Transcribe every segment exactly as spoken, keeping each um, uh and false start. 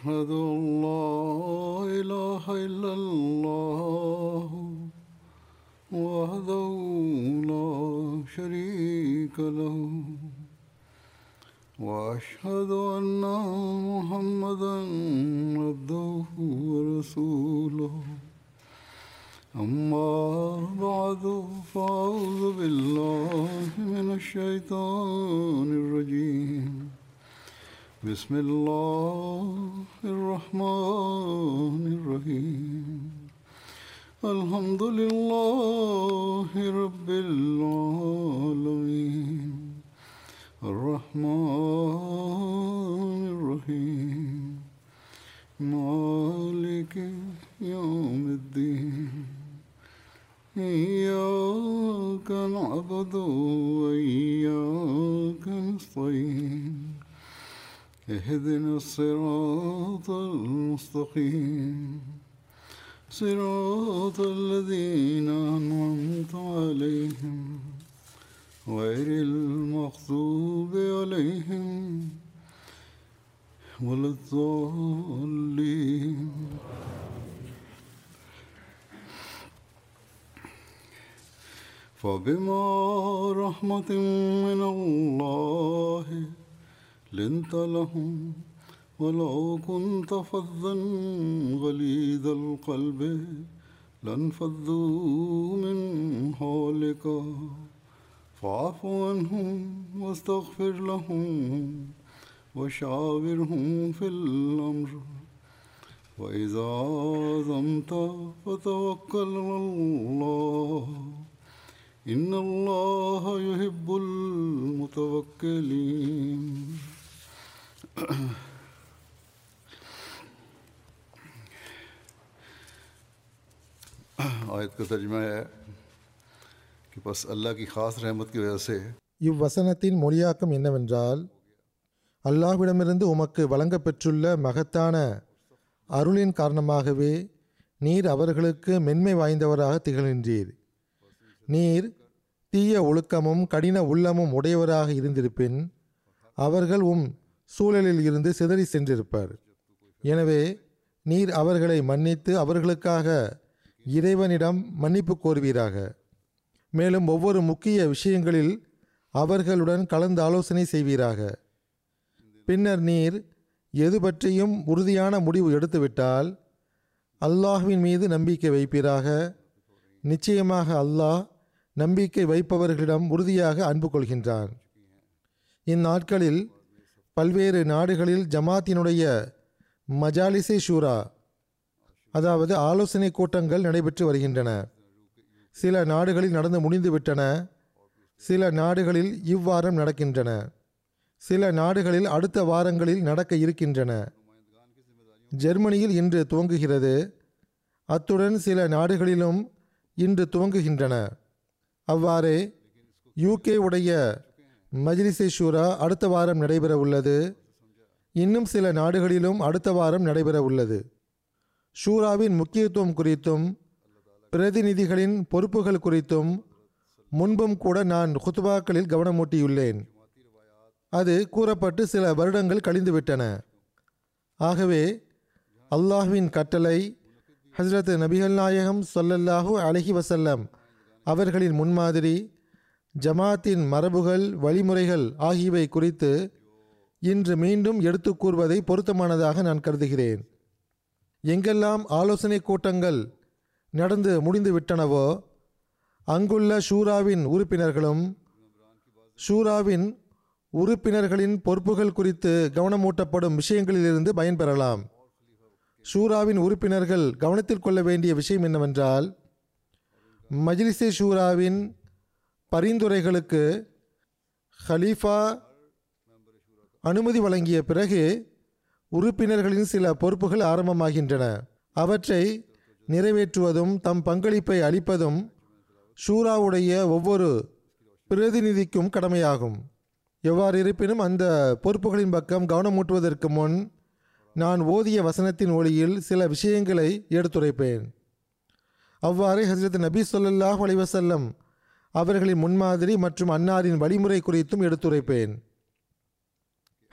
أشهد أن لا إله إلا الله وحده لا شريك له وأشهد أن محمدا عبده ورسوله أما بعد فأعوذ بالله من الشيطان الرجيم بسم الله الرحمن الرحيم الحمد لله رب العالمين الرحمن الرحيم مالك يوم الدين إياك نعبد وإياك نستعين اهدنا الصراط المستقيم صراط الذين أنعمت عليهم غير المغضوب عليهم ولا الضالين. فبما رحمة من الله لنت لهم ولو كنت فظا غليظ القلب لانفضوا من حولك فاعف عنهم واستغفر لهم وشاورهم في الأمر وإذا عزمت فتوكل على الله إن الله يحب المتوكلين. आयत का तर्जुमा है कि बस अल्लाह की खास रहमत की वजह से இவ்வசனத்தின் மொழியாக்கம் என்னவென்றால், அல்லாஹ்விடமிருந்து உமக்கு வழங்கப்பெற்றுள்ள மகத்தான அருளின் காரணமாகவே நீர் அவர்களுக்கு மென்மை வாய்ந்தவராக திகழ்கின்றீர். நீர் தீய ஒழுக்கமும் கடின உள்ளமும் உடையவராக இருந்திருப்பின் அவர்கள் உம் சூழலில் இருந்து சிதறி சென்றிருப்பார். எனவே நீர் அவர்களை மன்னித்து அவர்களுக்காக இறைவனிடம் மன்னிப்பு கோருவீராக. மேலும் ஒவ்வொரு முக்கிய விஷயங்களில் அவர்களுடன் கலந்து ஆலோசனை செய்வீராக. பின்னர் நீர் எது பற்றியும் உறுதியான முடிவு எடுத்துவிட்டால் அல்லாஹ்வின் மீது நம்பிக்கை வைப்பீராக. நிச்சயமாக அல்லாஹ் நம்பிக்கை வைப்பவர்களிடம் உறுதியாக அன்பு கொள்கின்றான். இந்நாட்களில் பல்வேறு நாடுகளில் ஜமாத்தினுடைய மஜாலிசே ஷூரா, அதாவது ஆலோசனை கூட்டங்கள் நடைபெற்று வருகின்றன. சில நாடுகளில் நடந்து முடிந்துவிட்டன, சில நாடுகளில் இவ்வாரம் நடக்கின்றன, சில நாடுகளில் அடுத்த வாரங்களில் நடக்க இருக்கின்றன. ஜெர்மனியில் இன்று துவங்குகிறது, அத்துடன் சில நாடுகளிலும் இன்று துவங்குகின்றன. அவ்வாறே யூகே உடைய மஜ்லிஸே ஷூரா அடுத்த வாரம் நடைபெற உள்ளது. இன்னும் சில நாடுகளிலும் அடுத்த வாரம் நடைபெற உள்ளது. ஷூராவின் முக்கியத்துவம் குறித்தும் பிரதிநிதிகளின் பொறுப்புகள் குறித்தும் முன்பும் கூட நான் குத்பாக்களில் கவனமூட்டியுள்ளேன். அது கூறப்பட்டு சில வருடங்கள் கழிந்துவிட்டன. ஆகவே அல்லாஹ்வின் கட்டளை ஹஸ்ரத் நபிகள் நாயகம் ஸல்லல்லாஹு அலைஹி வஸல்லம் அவர்களின் முன்மாதிரி ஜமாத்தின் மரபுகள் வழிமுறைகள் ஆகியவை குறித்து இன்று மீண்டும் எடுத்து கூறுவதை பொருத்தமானதாக நான் கருதுகிறேன். எங்கெல்லாம் ஆலோசனை கூட்டங்கள் நடந்து முடிந்துவிட்டனவோ அங்குள்ள ஷூராவின் உறுப்பினர்களும் ஷூராவின் உறுப்பினர்களின் பொறுப்புகள் குறித்து கவனமூட்டப்படும் விஷயங்களிலிருந்து பயன்பெறலாம். ஷூராவின் உறுப்பினர்கள் கவனத்தில் கொள்ள வேண்டிய விஷயம் என்னவென்றால், மஜ்லிஸே ஷூராவின் பரிந்துரைகளுக்கு ஹலீஃபா அனுமதி வழங்கிய பிறகு உறுப்பினர்களின் சில பொறுப்புகள் ஆரம்பமாகின்றன. அவற்றை நிறைவேற்றுவதும் தம் பங்களிப்பை அளிப்பதும் ஷூராவுடைய ஒவ்வொரு பிரதிநிதிக்கும் கடமையாகும். எவ்வாறு இருப்பினும் அந்த பொறுப்புகளின் பக்கம் கவனமூட்டுவதற்கு முன் நான் ஓதிய வசனத்தின் ஒளியில் சில விஷயங்களை எடுத்துரைப்பேன். அவ்வாறே ஹஜ்ரத் நபி ஸல்லல்லாஹு அலைஹி வஸல்லம் அவர்களின் முன்மாதிரி மற்றும் அன்னாரின் வழிமுறை குறித்தும் எடுத்துரைப்பேன்.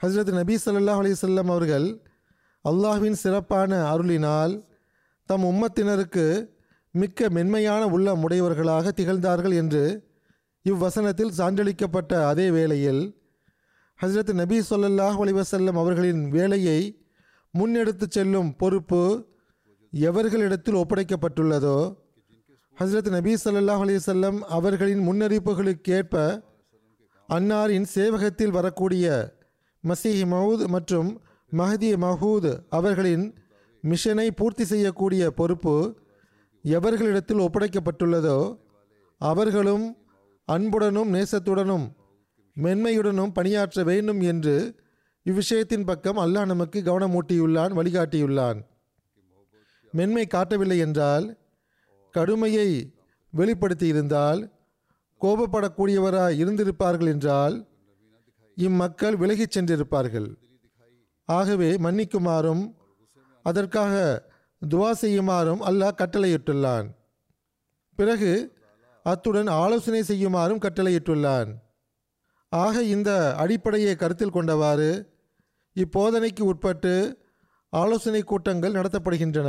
ஹஜ்ரத் நபி ஸல்லல்லாஹு அலைஹி வஸல்லம் அவர்கள் அல்லாஹ்வின் சிறப்பான அருளினால் தம் உம்மத்தினருக்கு மிக்க மென்மையான உள்ளம் உடையவர்களாக திகழ்ந்தார்கள் என்று இவ்வசனத்தில் சான்றளிக்கப்பட்ட அதே வேளையில் ஹஜ்ரத் நபி ஸல்லல்லாஹு அலைஹி வஸல்லம் அவர்களின் வேலையை முன்னெடுத்து செல்லும் பொறுப்பு எவர்களிடத்தில் ஒப்படைக்கப்பட்டுள்ளதோ, ஹஜ்ரத் நபி ஸல்லல்லாஹு அலைஹி வஸல்லம் அவர்களின் முன்னறிவிப்புகளுக்கேற்ப அன்னாரின் சேவகத்தில் வரக்கூடிய மஸீஹ் மவுத் மற்றும் மஹ்தி மஹூத் அவர்களின் மிஷனை பூர்த்தி செய்யக்கூடிய பொறுப்பு எவர்களிடத்தில் ஒப்படைக்கப்பட்டுள்ளதோ அவர்களும் அன்புடனும் நேசத்துடனும் மென்மையுடனும் பணியாற்ற வேண்டும் என்று இவ்விஷயத்தின் பக்கம் அல்லாஹ் நமக்கு கவனமூட்டியுள்ளான், வழிகாட்டியுள்ளான். மென்மை காட்டவில்லை என்றால், கடுமையை வெளிப்படுத்தியிருந்தால், கோபப்படக்கூடியவராய் இருந்திருப்பார்கள் என்றால் இம்மக்கள் விலகிச் சென்றிருப்பார்கள். ஆகவே மன்னிக்குமாறும் அதற்காக துவா செய்யுமாறும் அல்லாஹ் கட்டளையிட்டுள்ளான். பிறகு அத்துடன் ஆலோசனை செய்யுமாறும் கட்டளையிட்டுள்ளான். ஆக இந்த அடிப்படையை கருத்தில் கொண்டவாறு இப்போதனைக்கு உட்பட்டு ஆலோசனை கூட்டங்கள் நடத்தப்படுகின்றன.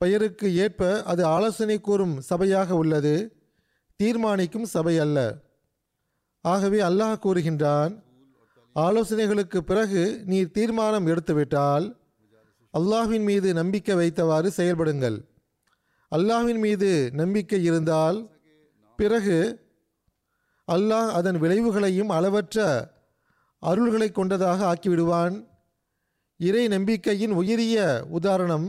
பெயருக்கு ஏற்ப அது ஆலோசனை கூறும் சபையாக உள்ளது, தீர்மானிக்கும் சபை அல்ல. ஆகவே அல்லாஹ் கூறுகின்றான், ஆலோசனைகளுக்கு பிறகு நீர் தீர்மானம் எடுத்துவிட்டால் அல்லாஹ்வின் மீது நம்பிக்கை வைத்தவாறு செயல்படுங்கள். அல்லாஹ்வின் மீது நம்பிக்கை இருந்தால் பிறகு அல்லாஹ் அதன் விளைவுகளையும் அளவற்ற அருள்களை கொண்டதாக ஆக்கிவிடுவான். இறை நம்பிக்கையின் உயரிய உதாரணம்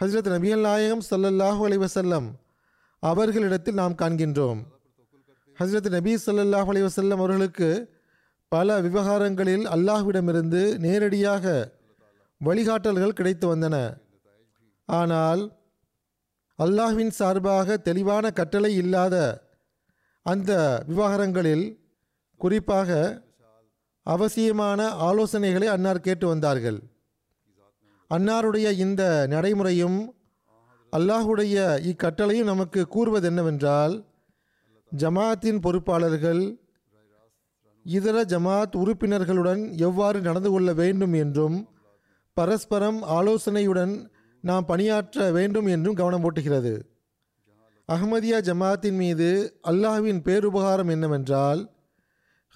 ஹஜ்ரத் நபிகள் நாயகம் ஸல்லல்லாஹு அலைஹி வஸல்லம் அவர்களிடத்தில் நாம் காண்கின்றோம். ஹஜ்ரத் நபி ஸல்லல்லாஹு அலைஹி வஸல்லம் அவர்களுக்கு பல விவகாரங்களில் அல்லாஹ்விடமிருந்து நேரடியாக வழிகாட்டல்கள் கிடைத்து வந்தன. ஆனால் அல்லாஹ்வின் சார்பாக தெளிவான கட்டளை இல்லாத அந்த விவகாரங்களில் குறிப்பாக அவசியமான ஆலோசனைகளை அன்னார் கேட்டு வந்தார்கள். அன்னாருடைய இந்த நடைமுறையும் அல்லாஹுடைய இக்கட்டளையும் நமக்கு கூறுவது என்னவென்றால், ஜமாத்தின் பொறுப்பாளர்கள் இதர ஜமாத் உறுப்பினர்களுடன் எவ்வாறு நடந்து கொள்ள வேண்டும் என்றும் பரஸ்பரம் ஆலோசனையுடன் நாம் பணியாற்ற வேண்டும் என்றும் கவனம் போட்டுகிறது. அஹ்மதியா ஜமாத்தின் மீது அல்லாஹ்வின் பேருபகாரம் என்னவென்றால்,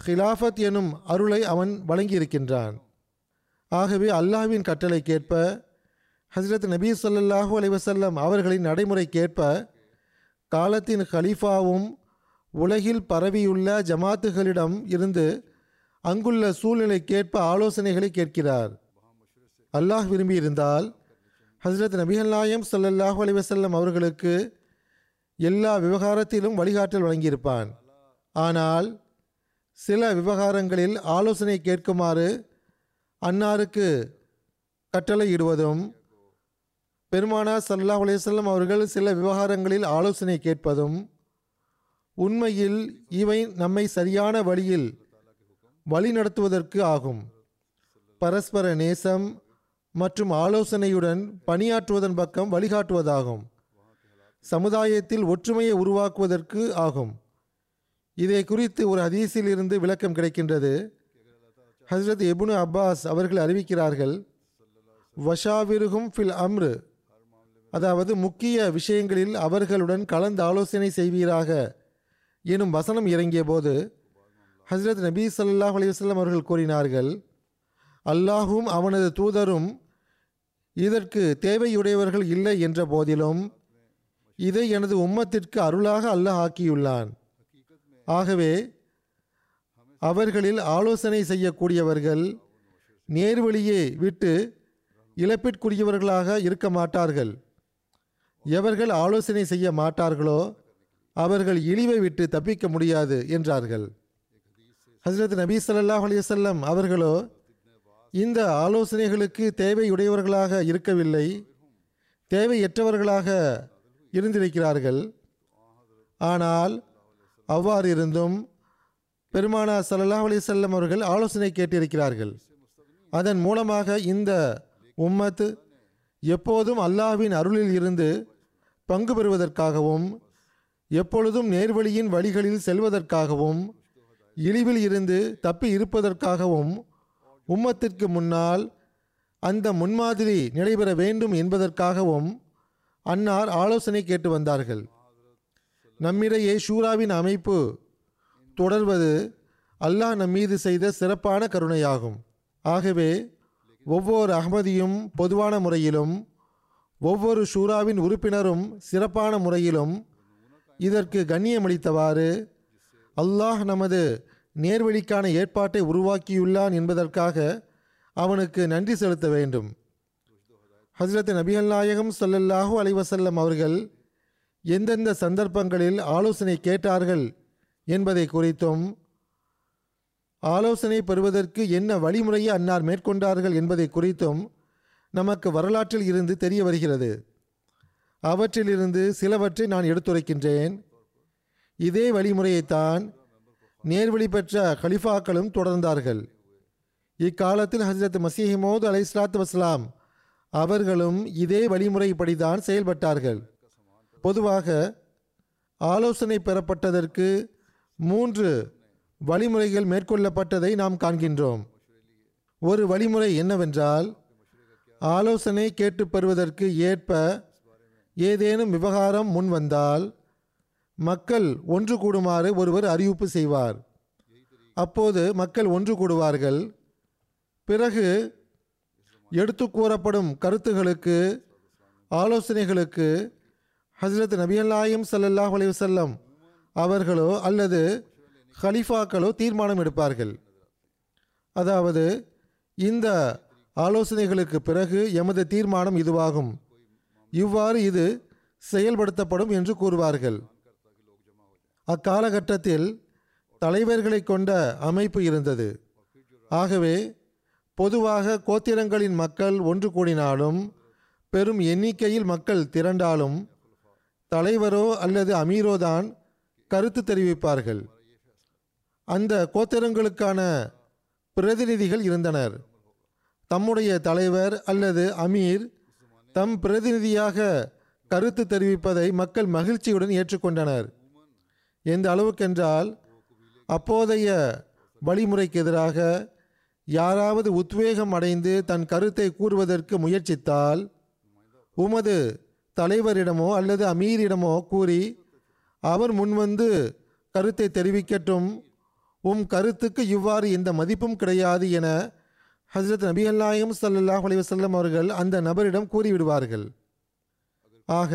ஹிலாஃபத் எனும் அருளை அவன் வழங்கியிருக்கின்றான். ஆகவே அல்லாஹ்வின் கட்டளை கேட்ப, ஹஜ்ரத் நபி ஸல்லல்லாஹு அலைஹி வஸல்லம் அவர்களின் நடைமுறை கேட்ப, காலத்தின் ஹலீஃபாவும் உலகில் பரவியுள்ள ஜமாத்துகளிடம் இருந்து அங்குள்ள சூழ்நிலை கேட்ப ஆலோசனைகளை கேட்கிறார். அல்லாஹ் விரும்பியிருந்தால் ஹஜ்ரத் நபிகள் நாயகம் ஸல்லல்லாஹு அலைஹி வஸல்லம் அவர்களுக்கு எல்லா விவகாரத்திலும் வழிகாட்டல் வழங்கியிருப்பான். ஆனால் சில விவகாரங்களில் ஆலோசனை கேட்குமாறு அன்னாருக்கு கட்டளை இடுவதும், பெருமானார் ஸல்லல்லாஹு அலைஹி வஸல்லம் அவர்கள் சில விவகாரங்களில் ஆலோசனை கேட்பதும் உண்மையில் இவை நம்மை சரியான வழியில் வழி நடத்துவதற்கு ஆகும். பரஸ்பர நேசம் மற்றும் ஆலோசனையுடன் பணியாற்றுவதன் பக்கம் வழிகாட்டுவதாகும். சமுதாயத்தில் ஒற்றுமையை உருவாக்குவதற்கு ஆகும். இதை குறித்து ஒரு ஹதீஸில் இருந்து விளக்கம் கிடைக்கின்றது. ஹஜ்ரத் இப்னு அப்பாஸ் அவர்கள் அறிவிக்கிறார்கள், வஷாவிருகும் ஃபில் அம்ரு, அதாவது முக்கிய விஷயங்களில் அவர்களுடன் கலந்து ஆலோசனை செய்வீராக எனும் வசனம் இறங்கிய போது ஹஜ்ரத் நபி ஸல்லல்லாஹு அலைஹி வஸல்லம் அவர்கள் கூறினார்கள், அல்லாஹும் அவனது தூதரும் இதற்கு தேவையுடையவர்கள் இல்லை என்ற போதிலும் இதை எனது உம்மத்திற்கு அருளாக அல்லாஹ் ஆக்கியுள்ளான். ஆகவே அவர்களில் ஆலோசனை செய்யக்கூடியவர்கள் நேர்வழியை விட்டு இழப்பிற்குரியவர்களாக இருக்க மாட்டார்கள். எவர்கள் ஆலோசனை செய்ய மாட்டார்களோ அவர்கள் இழிவை விட்டு தப்பிக்க முடியாது என்றார்கள். ஹஜ்ரத் நபி ஸல்லல்லாஹு அலைஹி வஸல்லம் அவர்களோ இந்த ஆலோசனைகளுக்கு தேவையுடையவர்களாக இருக்கவில்லை, தேவையற்றவர்களாக இருந்திருக்கிறார்கள். ஆனால் அவ்வாறு இருந்தும் பெருமானார் ஸல்லல்லாஹு அலைஹி வஸல்லம் அவர்கள் ஆலோசனை கேட்டிருக்கிறார்கள். அதன் மூலமாக இந்த உம்மத் எப்போதும் அல்லாஹ்வின் அருளில் இருந்து பங்கு பெறுவதற்காகவும் எப்பொழுதும் நேர்வழியின் வழிகளில் செல்வதற்காகவும் இழிவில் இருந்து தப்பி இருப்பதற்காகவும் உம்மத்திற்கு முன்னால் அந்த முன்மாதிரி நிலைபெற வேண்டும் என்பதற்காகவும் அன்னார் ஆலோசனை கேட்டு வந்தார்கள். நம்மிடையே ஷூராவின் அமைப்பு தொடர்வது அல்லாஹ் நம்மீது செய்த சிறப்பான கருணையாகும். ஆகவே ஒவ்வொரு அஹ்மதியும் பொதுவான முறையிலும் ஒவ்வொரு ஷூராவின் உறுப்பினரும் சிறப்பான முறையிலும் இதற்கு கண்ணியமளித்தவாறு அல்லாஹ் நமது நேர்வழிக்கான ஏற்பாட்டை உருவாக்கியுள்ளான் என்பதற்காக அவனுக்கு நன்றி செலுத்த வேண்டும். ஹஜ்ரத் நபிகள் நாயகம் ஸல்லல்லாஹு அலைஹி வஸல்லம் அவர்கள் எந்தெந்த சந்தர்ப்பங்களில் ஆலோசனை கேட்டார்கள் என்பதை குறித்தும் ஆலோசனை பெறுவதற்கு என்ன வழிமுறையை அன்னார் மேற்கொண்டார்கள் என்பதை குறித்தும் நமக்கு வரலாற்றில் இருந்து தெரிய வருகிறது. அவற்றிலிருந்து சிலவற்றை நான் எடுத்துரைக்கின்றேன். இதே வழிமுறையைத்தான் நேர்வழி பெற்ற கலிஃபாக்களும் தொடர்ந்தார்கள். இக்காலத்தில் ஹஜ்ரத் மஸீஹ் மவ்ஊத் அலைஹிஸ்ஸலாத்து வஸ்ஸலாம் அவர்களும் இதே வழிமுறைப்படிதான் செயல்பட்டார்கள். பொதுவாக ஆலோசனை பெறப்பட்டதற்கு மூன்று வழிமுறைகள் மேற்கொள்ளப்பட்டதை நாம் காண்கின்றோம். ஒரு வழிமுறை என்னவென்றால், ஆலோசனை கேட்டு பெறுவதற்கு ஏற்ப ஏதேனும் விவகாரம் முன் வந்தால் மக்கள் ஒன்று கூடுமாறு ஒருவர் அறிவிப்பு செய்வார். அப்போது மக்கள் ஒன்று கூடுவார்கள். பிறகு எடுத்து கூறப்படும் கருத்துகளுக்கு ஆலோசனைகளுக்கு ஹஜ்ரத் நபிகள் நாயகம் ஸல்லல்லாஹு அலைஹி வஸல்லம் அவர்களோ அல்லது ஹலிஃபாக்களோ தீர்மானம் எடுப்பார்கள். அதாவது இந்த ஆலோசனைகளுக்கு பிறகு எமது தீர்மானம் இதுவாகும், இவ்வாறு இது செயல்படுத்தப்படும் என்று கூறுவார்கள். அக்காலகட்டத்தில் தலைவர்களை கொண்ட அமைப்பு இருந்தது. ஆகவே பொதுவாக கோத்திரங்களின் மக்கள் ஒன்று கூடினாலும் பெரும் எண்ணிக்கையில் மக்கள் திரண்டாலும் தலைவரோ அல்லது அமீரோதான் கருத்து தெரிவிப்பார்கள். அந்த கோத்திரங்களுக்கான பிரதிநிதிகள் இருந்தனர். தம்முடைய தலைவர் அல்லது அமீர் தம் பிரதிநிதியாக கருத்து தெரிவிப்பதை மக்கள் மகிழ்ச்சியுடன் ஏற்றுக்கொண்டனர். எந்த அளவுக்கென்றால், அப்போதைய வழிமுறைக்கு எதிராக யாராவது உத்வேகம் அடைந்து தன் கருத்தை கூறுவதற்கு முயற்சித்தால் உமது தலைவரிடமோ அல்லது அமீரிடமோ கூறி அவர் முன்வந்து கருத்தை தெரிவிக்கட்டும், உம் கருத்துக்கு இவ்வாறு எந்த மதிப்பும் கிடையாது என ஹஜ்ரத் நபிகள் நாயகம் ஸல்லல்லாஹு அலைஹி வஸல்லம் அவர்கள் அந்த நபரிடம் கூறிவிடுவார்கள். ஆக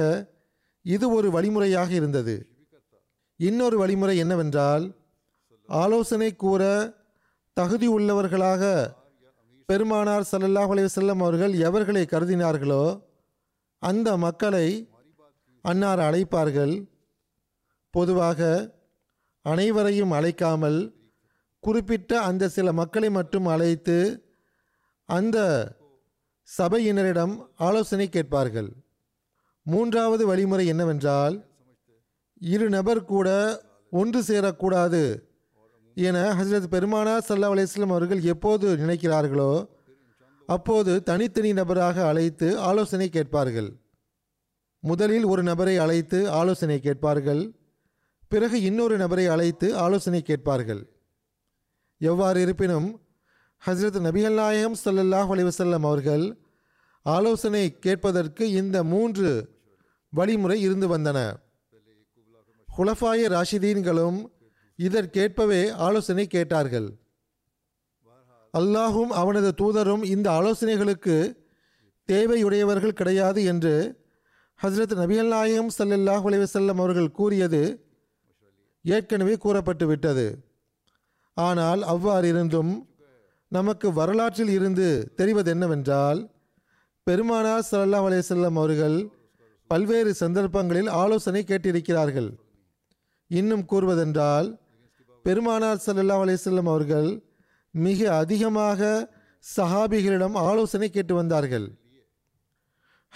இது ஒரு வழிமுறையாக இருந்தது. இன்னொரு வழிமுறை என்னவென்றால், ஆலோசனை கூற தகுதி உள்ளவர்களாக பெருமானார் ஸல்லல்லாஹு அலைஹி வஸல்லம் அவர்கள் எவர்களை கருதினார்களோ அந்த மக்களை அன்னார் அழைப்பார்கள். பொதுவாக அனைவரையும் அழைக்காமல் குறிப்பிட்ட அந்த சில மக்களை மட்டும் அழைத்து அந்த சபையினரிடம் ஆலோசனை கேட்பார்கள். மூன்றாவது வழிமுறை என்னவென்றால், இரு நபர் கூட ஒன்று சேரக்கூடாது என ஹஜ்ரத் பெருமானார் ஸல்லல்லாஹு அலைஹி வஸல்லம் அவர்கள் எப்போது நினைக்கிறார்களோ அப்போது தனித்தனி நபராக அழைத்து ஆலோசனை கேட்பார்கள். முதலில் ஒரு நபரை அழைத்து ஆலோசனை கேட்பார்கள். பிறகு இன்னொரு நபரை அழைத்து ஆலோசனை கேட்பார்கள். எவ்வாறு இருப்பினும் ஹஜ்ரத் நபிகள் நாயகம் ஸல்லல்லாஹு அலைஹி வஸல்லம் அவர்கள் ஆலோசனை கேட்பதற்கு இந்த மூன்று வழிமுறை இருந்து வந்தன. ஹுலஃபாய ராஷிதீன்களும் இதற்கேற்பவே ஆலோசனை கேட்டார்கள். அல்லாஹும் அவனது தூதரும் இந்த ஆலோசனைகளுக்கு தேவையுடையவர்கள் கிடையாது என்று ஹஜ்ரத் நபிகள் நாயகம் ஸல்லல்லாஹு அலைஹி வஸல்லம் அவர்கள் கூறியது ஏற்கனவே கூறப்பட்டு விட்டது. ஆனால் அவ்வாறிருந்தும் நமக்கு வரலாற்றில் இருந்து தெரிவது என்னவென்றால், பெருமானார் ஸல்லல்லாஹு அலைஹி வஸல்லம் அவர்கள் பல்வேறு சந்தர்ப்பங்களில் ஆலோசனை கேட்டிருக்கிறார்கள். இன்னும் கூறுவதென்றால், பெருமானார் ஸல்லல்லாஹு அலைஹி வஸல்லம் அவர்கள் மிக அதிகமாக சஹாபிகளிடம் ஆலோசனை கேட்டு வந்தார்கள்.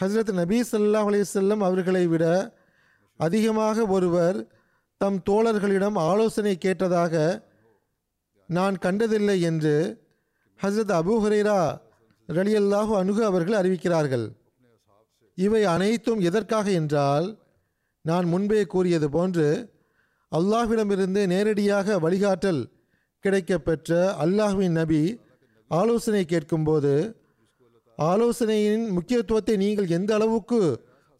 ஹஜ்ரத் நபி ஸல்லல்லாஹு அலைஹி வஸல்லம் அவர்களை விட அதிகமாக ஒருவர் தம் தோழர்களிடம் ஆலோசனை கேட்டதாக நான் கண்டதில்லை என்று ஹஜ்ரத் அபூ ஹுரைரா ரலியல்லாஹு அன்ஹு அவர்கள் அறிவிக்கிறார்கள். இவை அனைத்தும் எதற்காக என்றால், நான் முன்பே கூறியது போன்று அல்லாஹ்விடமிருந்து நேரடியாக வழிகாட்டல் கிடைக்கப்பெற்ற அல்லாஹ்வின் நபி ஆலோசனை கேட்கும்போது ஆலோசனையின் முக்கியத்துவத்தை நீங்கள் எந்த அளவுக்கு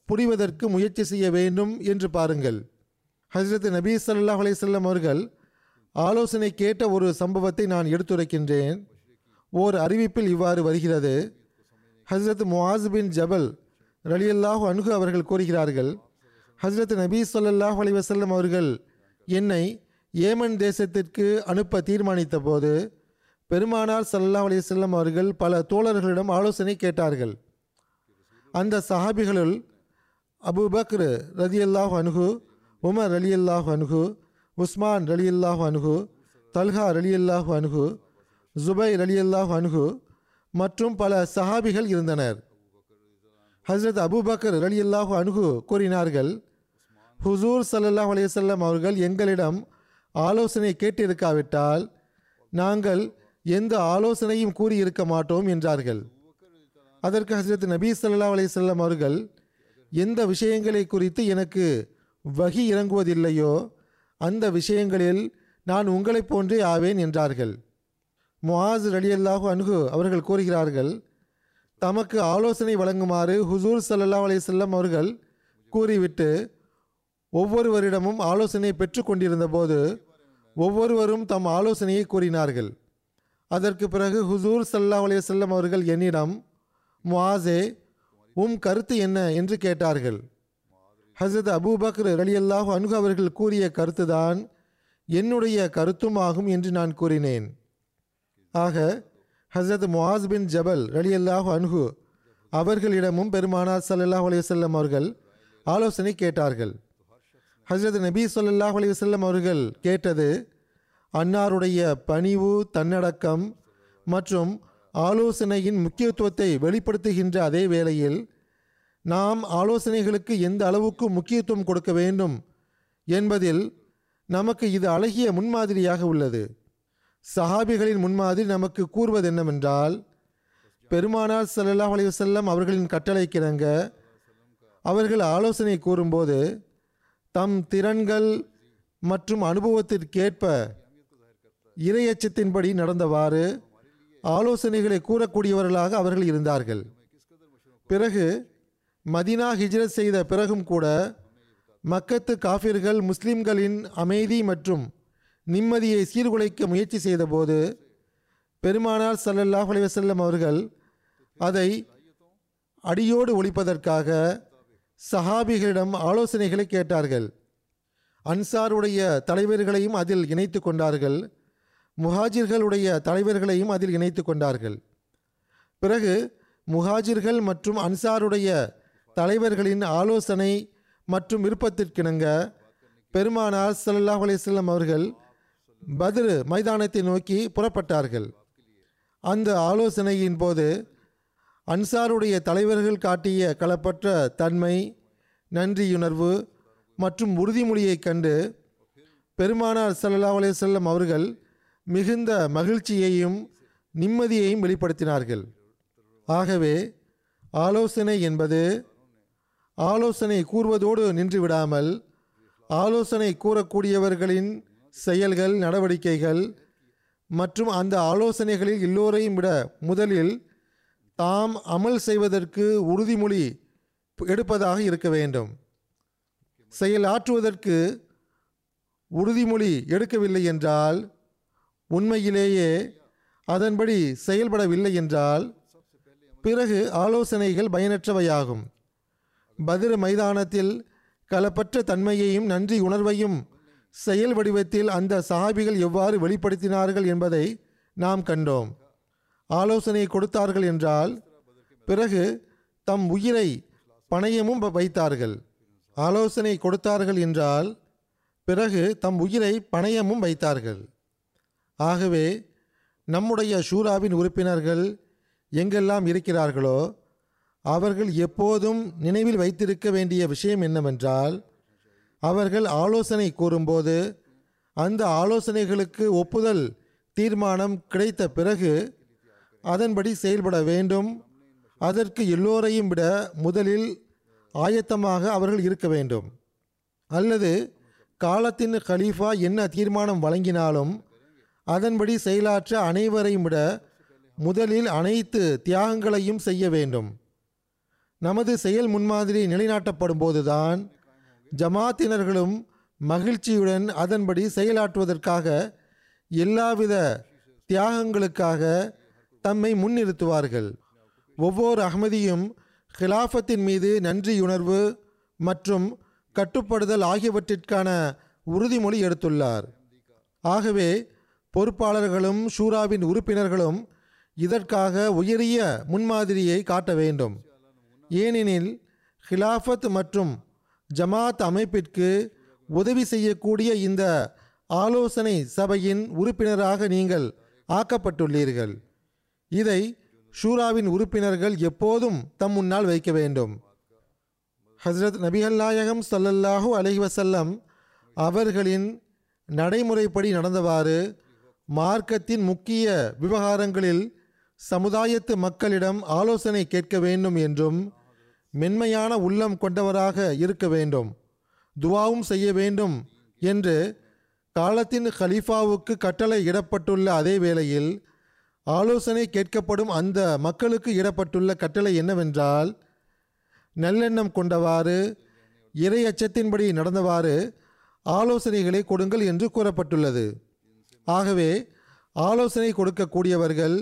புரிவதற்கு முயற்சி செய்ய வேண்டும் என்று பாருங்கள். ஹஜ்ரத் நபி ஸல்லல்லாஹு அலைஹி வஸல்லம் அவர்கள் ஆலோசனை கேட்ட ஒரு சம்பவத்தை நான் எடுத்துரைக்கின்றேன். ஓர் அறிவிப்பில் இவ்வாறு வருகிறது. ஹஜ்ரத் முஆஸ் பின் ஜபல் ரலியல்லாஹு அன்ஹு அவர்கள் கூறுகிறார்கள், ஹஜ்ரத் நபி ஸல்லல்லாஹு அலைஹி வஸல்லம் அவர்கள் என்னை ஏமன் தேசத்திற்கு அனுப்ப தீர்மானித்த போது பெருமானார் ஸல்லல்லாஹு அலைஹி வஸல்லம் அவர்கள் பல தோழர்களிடம் ஆலோசனை கேட்டார்கள். அந்த சஹாபிகளுள் அபூபக்ர் ரலியல்லாஹு அன்ஹு, உமர் ரலியல்லாஹு அன்ஹு, உஸ்மான் ரலியல்லாஹு அன்ஹு, தல்ஹா ரலியல்லாஹு அன்ஹு, ஜுபைர் ரலியல்லாஹு அன்ஹு மற்றும் பல சஹாபிகள் இருந்தனர். ஹஜ்ரத் அபூபக்கர் ரலியல்லாஹு அன்ஹு கூறினார்கள், ஹுசூர் ஸல்லல்லாஹு அலைஹி வஸல்லம் அவர்கள் எங்களிடம் ஆலோசனை கேட்டிருக்காவிட்டால் நாங்கள் எந்த ஆலோசனையும் கூறியிருக்க மாட்டோம் என்றார்கள். அதற்கு ஹஜ்ரத் நபி ஸல்லல்லாஹு அலைஹி வஸல்லம் அவர்கள், எந்த விஷயங்களை குறித்து எனக்கு வஹி இறங்குவதில்லையோ அந்த விஷயங்களில் நான் உங்களைப் போன்றே ஆவேன் என்றார்கள். முஆஸ் ரலியல்லாஹு அன்ஹு அவர்கள் கூறுகிறார்கள், தமக்கு ஆலோசனை வழங்குமாறு ஹுசூர் ஸல்லல்லாஹு அலைஹி வஸல்லம் அவர்கள் கூறிவிட்டு ஒவ்வொருவரிடமும் ஆலோசனை பெற்று கொண்டிருந்த போது ஒவ்வொருவரும் தம் ஆலோசனையை கூறினார்கள். அதற்கு பிறகு ஹுசூர் ஸல்லல்லாஹு அலைஹி வஸல்லம் அவர்கள் என்னிடம், முஆஸே உம் கருத்து என்ன என்று கேட்டார்கள். ஹஜ்ரத் அபூபக்கர் ரலியல்லாஹு அன்ஹு அவர்கள் கூறிய கருத்துதான் என்னுடைய கருத்தும் ஆகும் என்று நான் கூறினேன். ஆக ஹஜ்ரத் முஆஸ் பின் ஜபல் ரலியல்லாஹு அன்ஹு அவர்களிடமும் பெருமானார் ஸல்லல்லாஹு அலைஹி வஸல்லம் அவர்கள் ஆலோசனை கேட்டார்கள். ஹஜ்ரத் நபி ஸல்லல்லாஹு அலைஹி வஸல்லம் அவர்கள் கேட்டது அன்னாருடைய பணிவு, தன்னடக்கம் மற்றும் ஆலோசனையின் முக்கியத்துவத்தை வெளிப்படுத்துகின்ற அதே வேளையில் நாம் ஆலோசனைகளுக்கு எந்த அளவுக்கு முக்கியத்துவம் கொடுக்க வேண்டும் என்பதில் நமக்கு இது அழகிய முன்மாதிரியாக உள்ளது. சஹாபிகளின் முன்மாதிரி நமக்கு கூறுவது என்னவென்றால், பெருமானார் ஸல்லல்லாஹு அலைஹி வஸல்லம் அவர்களின் கட்டளைக்கிணங்க அவர்கள் ஆலோசனை கூறும்போது தம் திறன்கள் மற்றும் அனுபவத்திற்கேற்ப இறையச்சத்தின்படி நடந்தவாறு ஆலோசனைகளை கூறக்கூடியவர்களாக அவர்கள் இருந்தார்கள். பிறகு மதினா ஹிஜ்ரத் செய்த பிறகும் கூட மக்கத்து காஃபிர்கள் முஸ்லிம்களின் அமைதி மற்றும் நிம்மதியை சீர்குலைக்க முயற்சி செய்தபோது பெருமானார் ஸல்லல்லாஹு அலைஹி வஸல்லம் அவர்கள் அதை அடியோடு ஒழிப்பதற்காக சஹாபிகளிடம் ஆலோசனைகளை கேட்டார்கள். அன்சாருடைய தலைவர்களையும் அதில் இணைத்து கொண்டார்கள். முஹாஜிர்களுடைய தலைவர்களையும் அதில் இணைத்து கொண்டார்கள். பிறகு முஹாஜிர்கள் மற்றும் அன்சாருடைய தலைவர்களின் ஆலோசனை மற்றும் விருப்பத்திற்கிணங்க பெருமானார் ஸல்லல்லாஹு அலைஹி வஸல்லம் அவர்கள் பத்ர் மைதானத்தை நோக்கி புறப்பட்டார்கள். அந்த ஆலோசனையின் போது அன்சாருடைய தலைவர்கள் காட்டிய களப்பற்ற தன்மை, நன்றியுணர்வு மற்றும் உறுதிமொழியைக் கண்டு பெருமானார் ஸல்லல்லாஹு அலைஹி வஸல்லம் அவர்கள் மிகுந்த மகிழ்ச்சியையும் நிம்மதியையும் வெளிப்படுத்தினார்கள். ஆகவே ஆலோசனை என்பது ஆலோசனை கூறுவதோடு நின்றுவிடாமல் ஆலோசனை கூறக்கூடியவர்களின் செயல்கள், நடவடிக்கைகள் மற்றும் அந்த ஆலோசனைகளில் எல்லோரையும் விட முதலில் தாம் அமல் செய்வதற்கு உறுதிமொழி எடுப்பதாக இருக்க வேண்டும். செயலாற்றுவதற்கு உறுதிமொழி எடுக்கவில்லை என்றால், உண்மையிலேயே அதன்படி செயல்படவில்லை என்றால் பிறகு ஆலோசனைகள் பயனற்றவையாகும். பத்ர் மைதானத்தில் களப்பற்ற தன்மையையும் நன்றி உணர்வையும் செயல் வடிவத்தில் அந்த சஹாபிகள் எவ்வாறு வெளிப்படுத்தினார்கள் என்பதை நாம் கண்டோம். ஆலோசனை கொடுத்தார்கள் என்றால் பிறகு தம் உயிரை பணயமும் வைத்தார்கள். ஆலோசனை கொடுத்தார்கள் என்றால் பிறகு தம் உயிரை பணயமும் வைத்தார்கள். ஆகவே நம்முடைய ஷூராவின் உறுப்பினர்கள் எங்கெல்லாம் இருக்கிறார்களோ அவர்கள் எப்போதும் நினைவில் வைத்திருக்க வேண்டிய விஷயம் என்னவென்றால், அவர்கள் ஆலோசனை கூறும்போது அந்த ஆலோசனைகளுக்கு ஒப்புதல் தீர்மானம் கிடைத்த பிறகு அதன்படி செயல்பட வேண்டும். அதற்கு எல்லோரையும் விட முதலில் ஆயத்தமாக அவர்கள் இருக்க வேண்டும். அல்லது காலத்தின் கலீஃபா என்ன தீர்மானம் வழங்கினாலும் அதன்படி செயலாற்ற அனைவரையும் விட முதலில் அனைத்து தியாகங்களையும் செய்ய வேண்டும். நமது செயல் முன்மாதிரி நிலைநாட்டப்படும் போதுதான் ஜமாத்தினர்களும் மகிழ்ச்சியுடன் அதன்படி செயலாற்றுவதற்காக எல்லாவித தியாகங்களுக்காக தம்மை முன்னிறுத்துவார்கள். ஒவ்வொரு அஹ்மதியும் ஹிலாஃபத்தின் மீது நன்றியுணர்வு மற்றும் கட்டுப்படுதல் ஆகியவற்றிற்கான உறுதிமொழி எடுத்துள்ளார். ஆகவே பொறுப்பாளர்களும் ஷூராவின் உறுப்பினர்களும் இதற்காக உயரிய முன்மாதிரியை காட்ட வேண்டும். ஏனெனில் ஹிலாஃபத் மற்றும் ஜமாத் அமைப்பிற்கு உதவி செய்யக்கூடிய இந்த ஆலோசனை சபையின் உறுப்பினராக நீங்கள் ஆக்கப்பட்டுள்ளீர்கள். இதை ஷூராவின் உறுப்பினர்கள் எப்போதும் தம் முன்னால் வைக்க வேண்டும். ஹஸ்ரத் நபிகள் நாயகம் ஸல்லல்லாஹு அலைஹி வஸல்லம் அவர்களின் நடைமுறைப்படி நடந்தவாறு மார்க்கத்தின் முக்கிய விவகாரங்களில் சமுதாயத்து மக்களிடம் ஆலோசனை கேட்க வேண்டும் என்றும் மென்மையான உள்ளம் கொண்டவராக இருக்க வேண்டும், துவாவும் செய்ய வேண்டும் என்று காலத்தின் கலீஃபாவுக்கு கட்டளை இடப்பட்டுள்ள அதே வேளையில் ஆலோசனை கேட்கப்படும் அந்த மக்களுக்கு இடப்பட்டுள்ள கட்டளை என்னவென்றால், நல்லெண்ணம் கொண்டவாறு இறை அச்சத்தின்படி நடந்தவாறு ஆலோசனைகளை கொடுங்கள் என்று கூறப்பட்டுள்ளது. ஆகவே ஆலோசனை கொடுக்கக்கூடியவர்கள்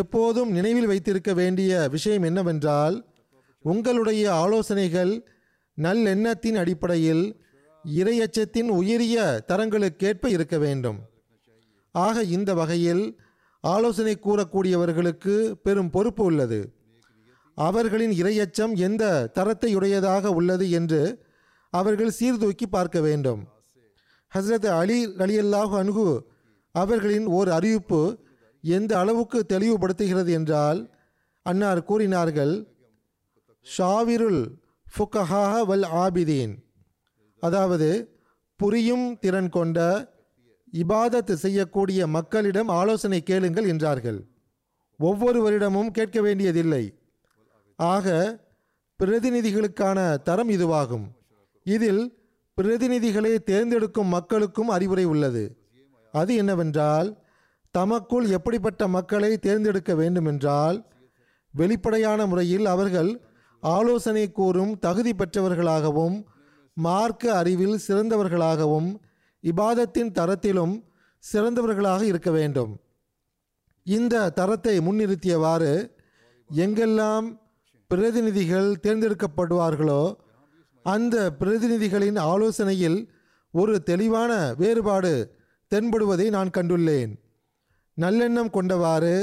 எப்போதும் நினைவில் வைத்திருக்க வேண்டிய விஷயம் என்னவென்றால், உங்களுடைய ஆலோசனைகள் நல்லெண்ணத்தின் அடிப்படையில் இறையச்சத்தின் உயரிய தரங்களுக்கேற்ப இருக்க வேண்டும். ஆக இந்த வகையில் ஆலோசனை கூறக்கூடியவர்களுக்கு பெரும் பொறுப்பு உள்ளது. அவர்களின் இறையச்சம் எந்த தரத்தையுடையதாக உள்ளது என்று அவர்கள் சீர்தூக்கி பார்க்க வேண்டும். ஹஸ்ரத் அலி ரலியல்லாஹு அன்ஹு அவர்களின் ஓர் அறிவிப்பு எந்த அளவுக்கு தெளிவுபடுத்துகிறது என்றால், அன்னார் கூறினார்கள், ஷாவிருல் ஃபுக்கஹா வல் ஆபிதீன், அதாவது புரியும் திறன் கொண்ட இபாதத் செய்யக்கூடிய மக்களிடம் ஆலோசனை கேளுங்கள் என்றார்கள். ஒவ்வொருவரிடமும் கேட்க வேண்டியதில்லை. ஆக பிரதிநிதிகளுக்கான தரம் இதுவாகும். இதில் பிரதிநிதிகளை தேர்ந்தெடுக்கும் மக்களுக்கும் அறிவுரை உள்ளது. அது என்னவென்றால், தமக்குள் எப்படிப்பட்ட மக்களை தேர்ந்தெடுக்க வேண்டுமென்றால் வெளிப்படையான முறையில் அவர்கள் ஆலோசனை கூறும் தகுதி பெற்றவர்களாகவும் மார்க்க அறிவில் சிறந்தவர்களாகவும் இபாதத்தின் தரத்திலும் சிறந்தவர்களாக இருக்க வேண்டும். இந்த தரத்தை முன்னிறுத்தியவாறு எங்கெல்லாம் பிரதிநிதிகள் தேர்ந்தெடுக்கப்படுவார்களோ அந்த பிரதிநிதிகளின் ஆலோசனையில் ஒரு தெளிவான வேறுபாடு தென்படுவதை நான் கண்டுள்ளேன். நல்லெண்ணம் கொண்டவாறு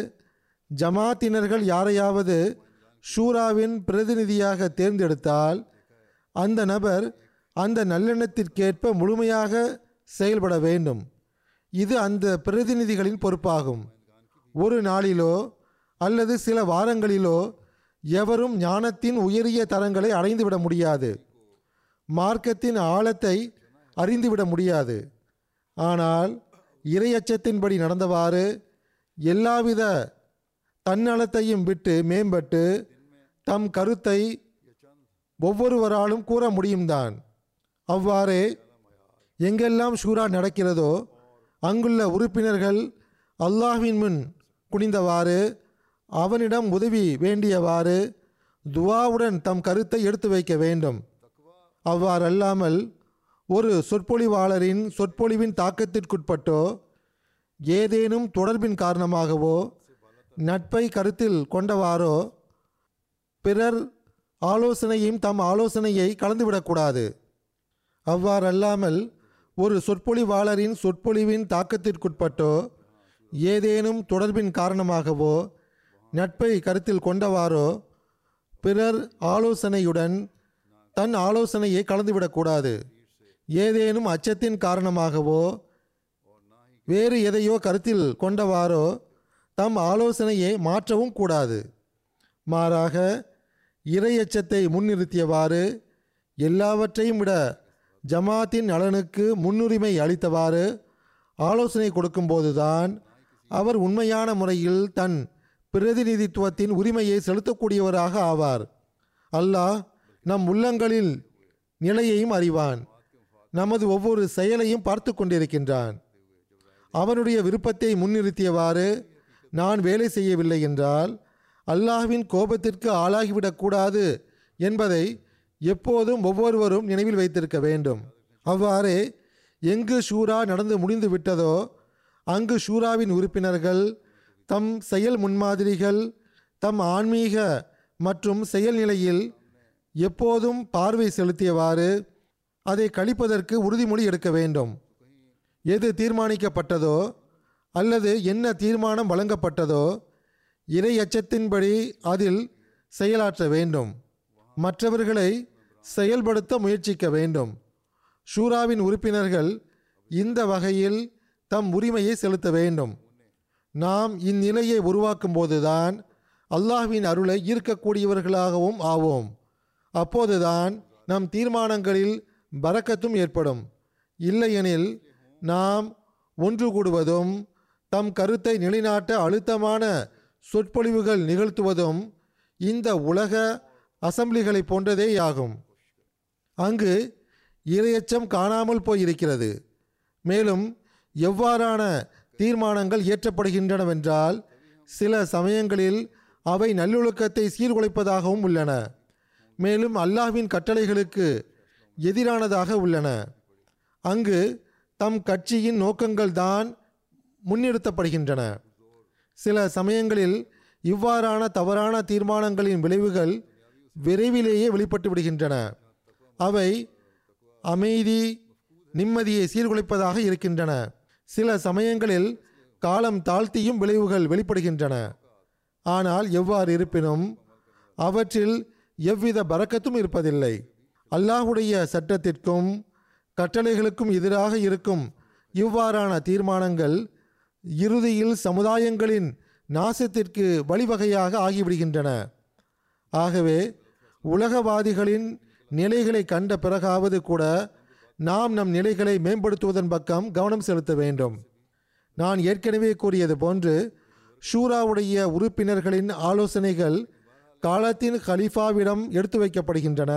ஜமாத்தினர்கள் யாரையாவது ஷூராவின் பிரதிநிதியாக தேர்ந்தெடுத்தால் அந்த நபர் அந்த நல்லெண்ணத்திற்கேற்ப முழுமையாக செயல்பட வேண்டும். இது அந்த பிரதிநிதிகளின் பொறுப்பாகும். ஒரு நாளிலோ அல்லது சில வாரங்களிலோ எவரும் ஞானத்தின் உயரிய தரங்களை அடைந்துவிட முடியாது, மார்க்கத்தின் ஆழத்தை அறிந்துவிட முடியாது. ஆனால் இறையச்சத்தின்படி நடந்தவாறு எல்லாவித தன்னலத்தையும் விட்டு மேம்பட்டு தம் கருத்தை ஒவ்வொருவராலும் கூற முடியும்தான். அவ்வாறே எங்கெல்லாம் ஷூரா நடக்கிறதோ அங்குள்ள உறுப்பினர்கள் அல்லாஹ்வின் முன் குனிந்தவாறு அவனிடம் உதவி வேண்டியவாறு துவாவுடன் தம் கருத்தை எடுத்து வைக்க வேண்டும். அவ்வாறல்லாமல் ஒரு சொற்பொழிவாளரின் சொற்பொழிவின் தாக்கத்திற்குட்பட்டோ ஏதேனும் தொடர்பின் காரணமாகவோ நட்பை கருத்தில் கொண்டவாறோ பிறர் ஆலோசனையும் தம் ஆலோசனையை கலந்துவிடக்கூடாது. அவ்வாறல்லாமல் ஒரு சொற்பொழிவாளரின் சொற்பொழிவின் தாக்கத்திற்குட்பட்டோ ஏதேனும் தொடர்பின் காரணமாகவோ நட்பை கருத்தில் கொண்டவாறோ பிறர் ஆலோசனையுடன் தன் ஆலோசனையை கலந்துவிடக்கூடாது. ஏதேனும் அச்சத்தின் காரணமாகவோ வேறு எதையோ கருத்தில் கொண்டவாறோ தம் ஆலோசனையை மாற்றவும் கூடாது. மாறாக இறையச்சத்தை முன்னிறுத்தியவாறு எல்லாவற்றையும் விட ஜமாத்தின் நலனுக்கு முன்னுரிமை அளித்தவாறு ஆலோசனை கொடுக்கும்போதுதான் அவர் உண்மையான முறையில் தன் பிரதிநிதித்துவத்தின் உரிமையை செலுத்தக்கூடியவராக ஆவார். அல்லாஹ் நம் உள்ளங்களில் நிலையையும் அறிவான், நமது ஒவ்வொரு செயலையும் பார்த்து கொண்டிருக்கின்றான். அவனுடைய விருப்பத்தை முன்னிறுத்தியவாறு நான் வேலை செய்யவில்லை என்றால் அல்லாஹ்வின் கோபத்திற்கு ஆளாகிவிடக்கூடாது என்பதை எப்போதும் ஒவ்வொருவரும் நினைவில் வைத்திருக்க வேண்டும். அவ்வாறே எங்கு ஷூரா நடந்து முடிந்து விட்டதோ அங்கு ஷூராவின் உறுப்பினர்கள் தம் செயல் முன்மாதிரிகள் தம் ஆன்மீக மற்றும் செயல்நிலையில் எப்போதும் பார்வை செலுத்தியவாறு அதை கழிப்பதற்கு உறுதிமொழி எடுக்க வேண்டும். எது தீர்மானிக்கப்பட்டதோ அல்லது என்ன தீர்மானம் வழங்கப்பட்டதோ இறை அச்சத்தின்படி அதில் செயலாற்ற வேண்டும். மற்றவர்களை செயல்படுத்த முயற்சிக்க வேண்டும். ஷூராவின் உறுப்பினர்கள் இந்த வகையில் தம் உரிமையை செலுத்த வேண்டும். நாம் இந்நிலையை உருவாக்கும் போதுதான் அல்லாஹ்வின் அருளை ஈர்க்கக்கூடியவர்களாகவும் ஆவோம். அப்போதுதான் நம் தீர்மானங்களில் பரக்கத்தும் ஏற்படும். இல்லையெனில் நாம் ஒன்று கூடுவதும் தம் கருத்தை நிலைநாட்ட அழுத்தமான சொற்பொழிவுகள் நிகழ்த்துவதும் இந்த உலக அசம்பிளிகளை போன்றதேயாகும். அங்கு இறையச்சம் காணாமல் போயிருக்கிறது. மேலும் எவ்வாறான தீர்மானங்கள் இயற்றப்படுகின்றனவென்றால் சில சமயங்களில் அவை நல்லொழுக்கத்தை சீர்குலைப்பதாகவும் உள்ளன. மேலும் அல்லாஹ்வின் கட்டளைகளுக்கு எதிரானதாக உள்ளன. அங்கு தம் கட்சியின் நோக்கங்கள் தான் முன்னிறுத்தப்படுகின்றன. சில சமயங்களில் இவ்வாறான தவறான தீர்மானங்களின் விளைவுகள் விரைவிலேயே வெளிப்பட்டு விடுகின்றன. அவை அமைதி நிம்மதியை சீர்குலைப்பதாக இருக்கின்றன. சில சமயங்களில் காலம் தாழ்த்தியும் விளைவுகள் வெளிப்படுகின்றன. ஆனால் எவ்வாறு இருப்பினும் அவற்றில் எவ்வித பரக்கத்தும் இருப்பதில்லை. அல்லாஹுடைய சட்டத்திற்கும் கட்டளைகளுக்கும் எதிராக இருக்கும் இவ்வாறான தீர்மானங்கள் இறுதியில் சமுதாயங்களின் நாசத்திற்கு வழிவகையாக ஆகிவிடுகின்றன. ஆகவே உலகவாதிகளின் நிலைகளை கண்ட பிறகாவது கூட நாம் நம் நிலைகளை மேம்படுத்துவதன் பக்கம் கவனம் செலுத்த வேண்டும். நான் ஏற்கனவே கூறியது போன்று ஷூராவுடைய உறுப்பினர்களின் ஆலோசனைகள் காலத்தின் ஹலீஃபாவிடம் எடுத்து வைக்கப்படுகின்றன.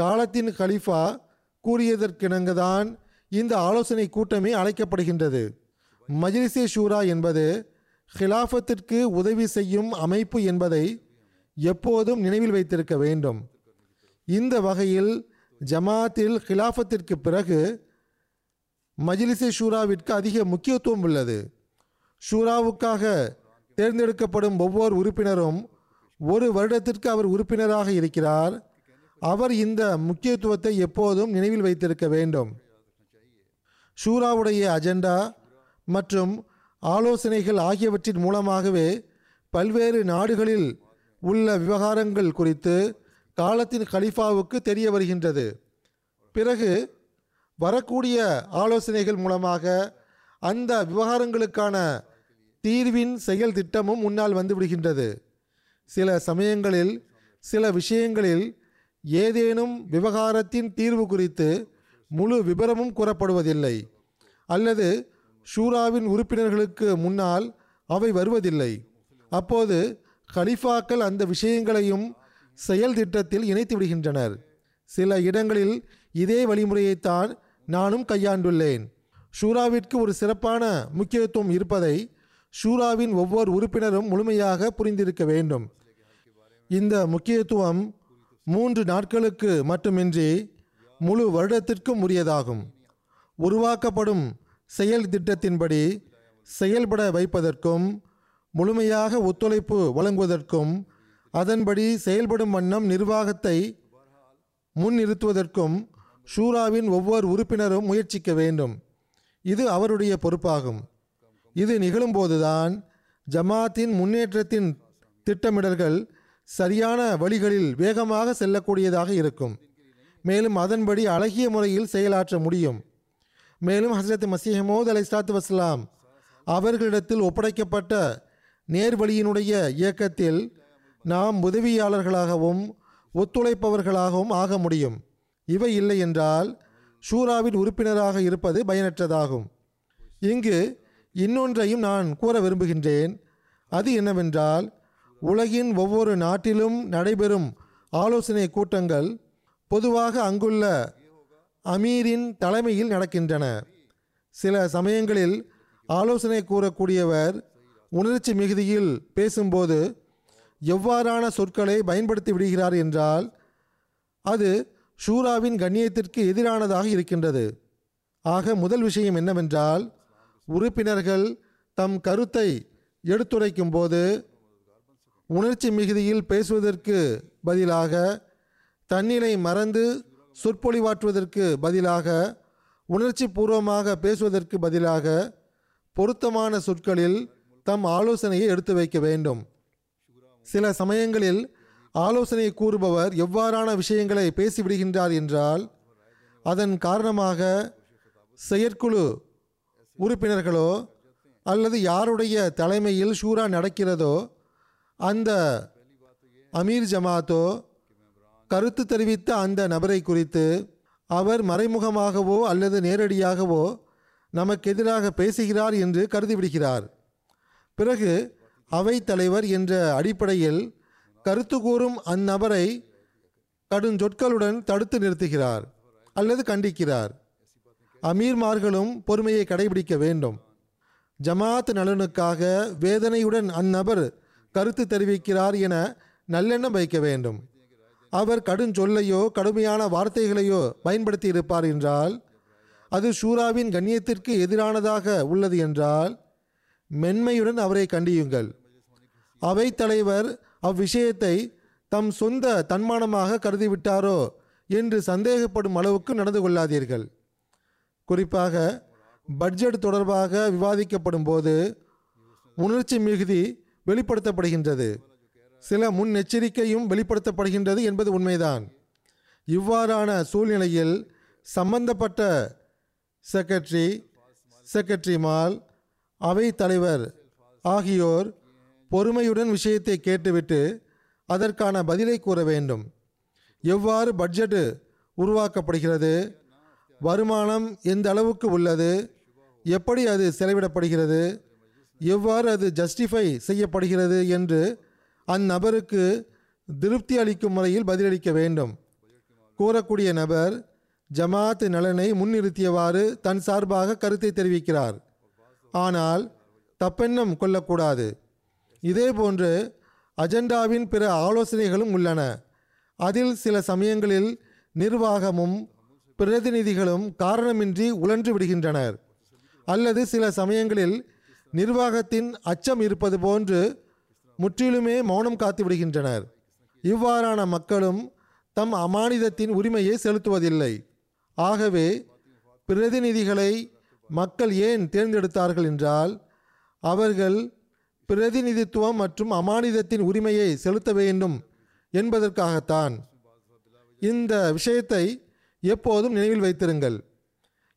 காலத்தின் ஹலீஃபா கூறியதற்கிணங்குதான் இந்த ஆலோசனை கூட்டமே அழைக்கப்படுகின்றது. மஜ்லிஸே ஷூரா என்பது ஹிலாஃபத்திற்கு உதவி செய்யும் அமைப்பு என்பதை எப்போதும் நினைவில் வைத்திருக்க வேண்டும். இந்த வகையில் ஜமாத்தில் ஹிலாஃபத்திற்கு பிறகு மஜ்லிஸே ஷூராவிற்கு அதிக முக்கியத்துவம் உள்ளது. ஷூராவுக்காக தேர்ந்தெடுக்கப்படும் ஒவ்வொரு உறுப்பினரும் ஒரு வருடத்திற்கு அவர் உறுப்பினராக இருக்கிறார். அவர் இந்த முக்கியத்துவத்தை எப்போதும் நினைவில் வைத்திருக்க வேண்டும். ஷூராவுடைய அஜெண்டா மற்றும் ஆலோசனைகள் ஆகியவற்றின் மூலமாகவே பல்வேறு நாடுகளில் உள்ள விவகாரங்கள் குறித்து காலத்தின் கலீஃபாவுக்கு தெரிய வருகின்றது. பிறகு வரக்கூடிய ஆலோசனைகள் மூலமாக அந்த விவகாரங்களுக்கான தீர்வின் செயல் திட்டமும் முன்னால் வந்துவிடுகின்றது. சில சமயங்களில் சில விஷயங்களில் ஏதேனும் விவகாரத்தின் தீர்வு குறித்து முழு விபரமும் கூறப்படுவதில்லை அல்லது ஷூராவின் உறுப்பினர்களுக்கு முன்னால் அவை வருவதில்லை. அப்போது கலீஃபாக்கள் அந்த விஷயங்களையும் செயல் திட்டத்தில் இணைத்து விடுகின்றனர். சில இடங்களில் இதே வழிமுறையைத்தான் நானும் கையாண்டுள்ளேன். ஷூராவிற்கு ஒரு சிறப்பான முக்கியத்துவம் இருப்பதை ஷூராவின் ஒவ்வொரு உறுப்பினரும் முழுமையாக புரிந்திருக்க வேண்டும். இந்த முக்கியத்துவம் மூன்று நாட்களுக்கு மட்டுமின்றி முழு வருடத்திற்கும் உரியதாகும். உருவாக்கப்படும் செயல் திட்டத்தின்படி செயல்பட வைப்பதற்கும் முழுமையாக ஒத்துழைப்பு வழங்குவதற்கும் அதன்படி செயல்படும் வண்ணம் நிர்வாகத்தை முன்னிறுத்துவதற்கும் ஷூராவின் ஒவ்வொரு உறுப்பினரும் முயற்சிக்க வேண்டும். இது அவருடைய பொறுப்பாகும். இது நிகழும்போதுதான் ஜமாத்தின் முன்னேற்றத்தின் திட்டமிடல்கள் சரியான வழிகளில் வேகமாக செல்லக்கூடியதாக இருக்கும். மேலும் அதன்படி அழகிய முறையில் செயலாற்ற முடியும். மேலும் ஹஸ்ரத் மஸீஹ் மவ்ஊத் அலைஹிஸ்ஸலாத்து வஸ்ஸலாம் அவர்களிடத்தில் ஒப்படைக்கப்பட்ட நேர்வழியினுடைய இயக்கத்தில் நாம் உதவியாளர்களாகவும் ஒத்துழைப்பவர்களாகவும் ஆக முடியும். இவை இல்லை என்றால் ஷூராவின் உறுப்பினராக இருப்பது பயனற்றதாகும். இங்கு இன்னொன்றையும் நான் கூற விரும்புகின்றேன். அது என்னவென்றால் உலகின் ஒவ்வொரு நாட்டிலும் நடைபெறும் ஆலோசனை கூட்டங்கள் பொதுவாக அங்குள்ள அமீரின் தலைமையில் நடக்கின்றன. சில சமயங்களில் ஆலோசனை கூறக்கூடியவர் உணர்ச்சி மிகுதியில் பேசும்போது எவ்வாறான சொற்களை பயன்படுத்தி விடுகிறார் என்றால் அது ஷூராவின் கண்ணியத்திற்கு எதிரானதாக இருக்கின்றது. ஆக முதல் விஷயம் என்னவென்றால், உறுப்பினர்கள் தம் கருத்தை எடுத்துரைக்கும் போது உணர்ச்சி மிகுதியில் பேசுவதற்கு பதிலாக தன்னிலை மறந்து சொற்பொழிவாற்றுவதற்கு பதிலாக உணர்ச்சி பூர்வமாக பேசுவதற்கு பதிலாக பொருத்தமான சொற்களில் தம் ஆலோசனையை எடுத்து வைக்க வேண்டும். சில சமயங்களில் ஆலோசனை கூறுபவர் எவ்வாறான விஷயங்களை பேசிவிடுகின்றார் என்றால் அதன் காரணமாக செயற்குழு உறுப்பினர்களோ அல்லது யாருடைய தலைமையில் ஷூரா நடக்கிறதோ அந்த அமீர் ஜமாத்தோ கருத்து தெரிவித்த அந்த நபரை குறித்து அவர் மறைமுகமாகவோ அல்லது நேரடியாகவோ நமக்கு எதிராக பேசுகிறார் என்று கருதிவிடுகிறார். பிறகு அவைத்தலைவர் என்ற அடிப்படையில் கருத்து கூறும் அந்நபரை கடுஞ்சொற்களுடன் தடுத்து நிறுத்துகிறார் அல்லது கண்டிக்கிறார். அமீர்மார்களும் பொறுமையை கடைபிடிக்க வேண்டும். ஜமாத் நலனுக்காக வேதனையுடன் அந்நபர் கருத்து தெரிவிக்கிறார் என நல்லெண்ணம் வைக்க வேண்டும். அவர் கடுஞ்சொல்லையோ கடுமையான வார்த்தைகளையோ பயன்படுத்தி இருப்பார் என்றால் அது ஷூராவின் கண்ணியத்திற்கு எதிரானதாக உள்ளது என்றால் மென்மையுடன் அவரை கண்டியுங்கள். அவைத்தலைவர் அவ்விஷயத்தை தம் சொந்த தன்மானமாக கருதிவிட்டாரோ என்று சந்தேகப்படும் அளவுக்கு நடந்து கொள்ளாதீர்கள். குறிப்பாக பட்ஜெட் தொடர்பாக விவாதிக்கப்படும் போது உணர்ச்சி மிகுதி வெளிப்படுத்தப்படுகின்றது, சில முன்னெச்சரிக்கையும் வெளிப்படுத்தப்படுகின்றது என்பது உண்மைதான். இவ்வாறான சூழ்நிலையில் சம்பந்தப்பட்ட செக்ரட்டரி செக்ரட்டரிமால் அவை தலைவர் ஆகியோர் பொறுமையுடன் விஷயத்தை கேட்டுவிட்டு அதற்கான பதிலை கூற வேண்டும். எவ்வாறு பட்ஜெட்டு உருவாக்கப்படுகிறது, வருமானம் எந்த அளவுக்கு உள்ளது, எப்படி அது செலவிடப்படுகிறது, எவ்வாறு அது ஜஸ்டிஃபை செய்யப்படுகிறது என்று அந்நபருக்கு திருப்தி அளிக்கும் முறையில் பதிலளிக்க வேண்டும். கூறக்கூடிய நபர் ஜமாத் நலனை முன்னிறுத்தியவாறு தன் சார்பாக கருத்தை தெரிவிக்கிறார், ஆனால் தப்பெண்ணம் கொள்ளக்கூடாது. இதேபோன்று அஜெண்டாவின் பிற ஆலோசனைகளும் உள்ளன. அதில் சில சமயங்களில் நிர்வாகமும் பிரதிநிதிகளும் காரணமின்றி உழன்று விடுகின்றனர் அல்லது சில சமயங்களில் நிர்வாகத்தின் அச்சம் இருப்பது போன்று முற்றிலுமே மௌனம் காத்து விடுகின்றனர். இவ்வாறான மக்களும் தம் அமானிதத்தின் உரிமையை செலுத்துவதில்லை. ஆகவே பிரதிநிதிகளை மக்கள் ஏன் தேர்ந்தெடுத்தார்கள் என்றால் அவர்கள் பிரதிநிதித்துவம் மற்றும் அமானிதத்தின் உரிமையை செலுத்த வேண்டும் என்பதற்காகத்தான். இந்த விஷயத்தை எப்போதும் நினைவில் வைத்திருங்கள்.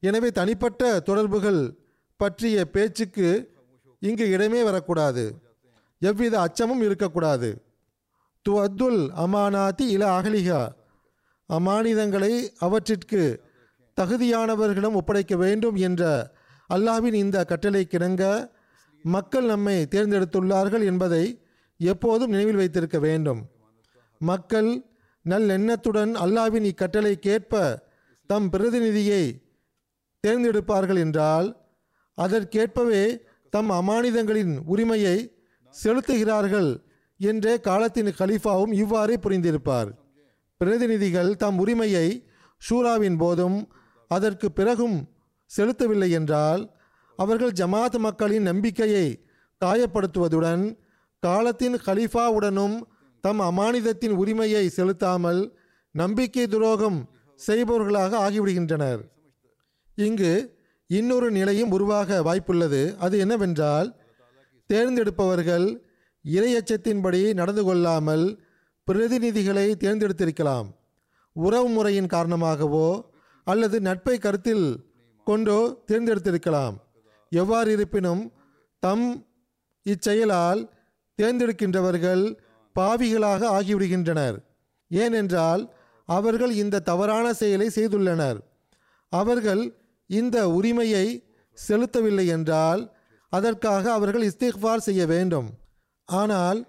எனவே தனிப்பட்ட தொடர்புகள் பற்றிய பேச்சுக்கு இங்கு இடமே வரக்கூடாது, எவ்வித அச்சமும் இருக்கக்கூடாது. துவத்துல் அமானாத்தி இல அகலிகா, அமானிதங்களை அவற்றிற்கு தகுதியானவர்களிடம் ஒப்படைக்க வேண்டும் என்ற அல்லாஹ்வின் இந்த கட்டளை கிணங்க மக்கள் நம்மை தேர்ந்தெடுத்துள்ளார்கள் என்பதை எப்போதும் நினைவில் வைத்திருக்க வேண்டும். மக்கள் நல்லெண்ணத்துடன் அல்லாஹ்வின் இக்கட்டளைக்கேற்ப தம் பிரதிநிதியை தேர்ந்தெடுப்பார்கள் என்றால் அதற்கேற்பவே தம் அமானிதங்களின் உரிமையை செலுத்துகிறார்கள் என்றே காலத்தின் கலீஃபாவும் இவ்வாறே புரிந்திருப்பார். பிரதிநிதிகள் தம் உரிமையை ஷூராவின் போதும் அதற்கு பிறகும் செலுத்தவில்லை என்றால் அவர்கள் ஜமாத் மக்களின் நம்பிக்கையை காயப்படுத்துவதுடன் காலத்தின் கலீஃபாவுடனும் தம் அமானிதத்தின் உரிமையை செலுத்தாமல் நம்பிக்கை துரோகம் செய்பவர்களாக ஆகிவிடுகின்றனர். இங்கு இன்னொரு நிலையும் உருவாக வாய்ப்புள்ளது. அது என்னவென்றால், தேர்ந்தெடுப்பவர்கள் இரையச்சத்தின்படி நடந்து கொள்ளாமல் பிரதிநிதிகளை தேர்ந்தெடுத்திருக்கலாம். உறவு முறையின் காரணமாகவோ அல்லது நட்பை கருத்தில் கொண்டோ தேர்ந்தெடுத்திருக்கலாம். எவ்வாறு இருப்பினும் தம் இச்செயலால் தேர்ந்தெடுக்கின்றவர்கள் பாவிகளாக ஆகிவிடுகின்றனர். ஏனென்றால் அவர்கள் இந்த தவறான செயலை செய்துள்ளனர். அவர்கள் இந்த உரிமையை செலுத்தவில்லை என்றால் அதற்காக அவர்கள் இஸ்திக்ஃபார் செய்ய வேண்டும். ஆனால்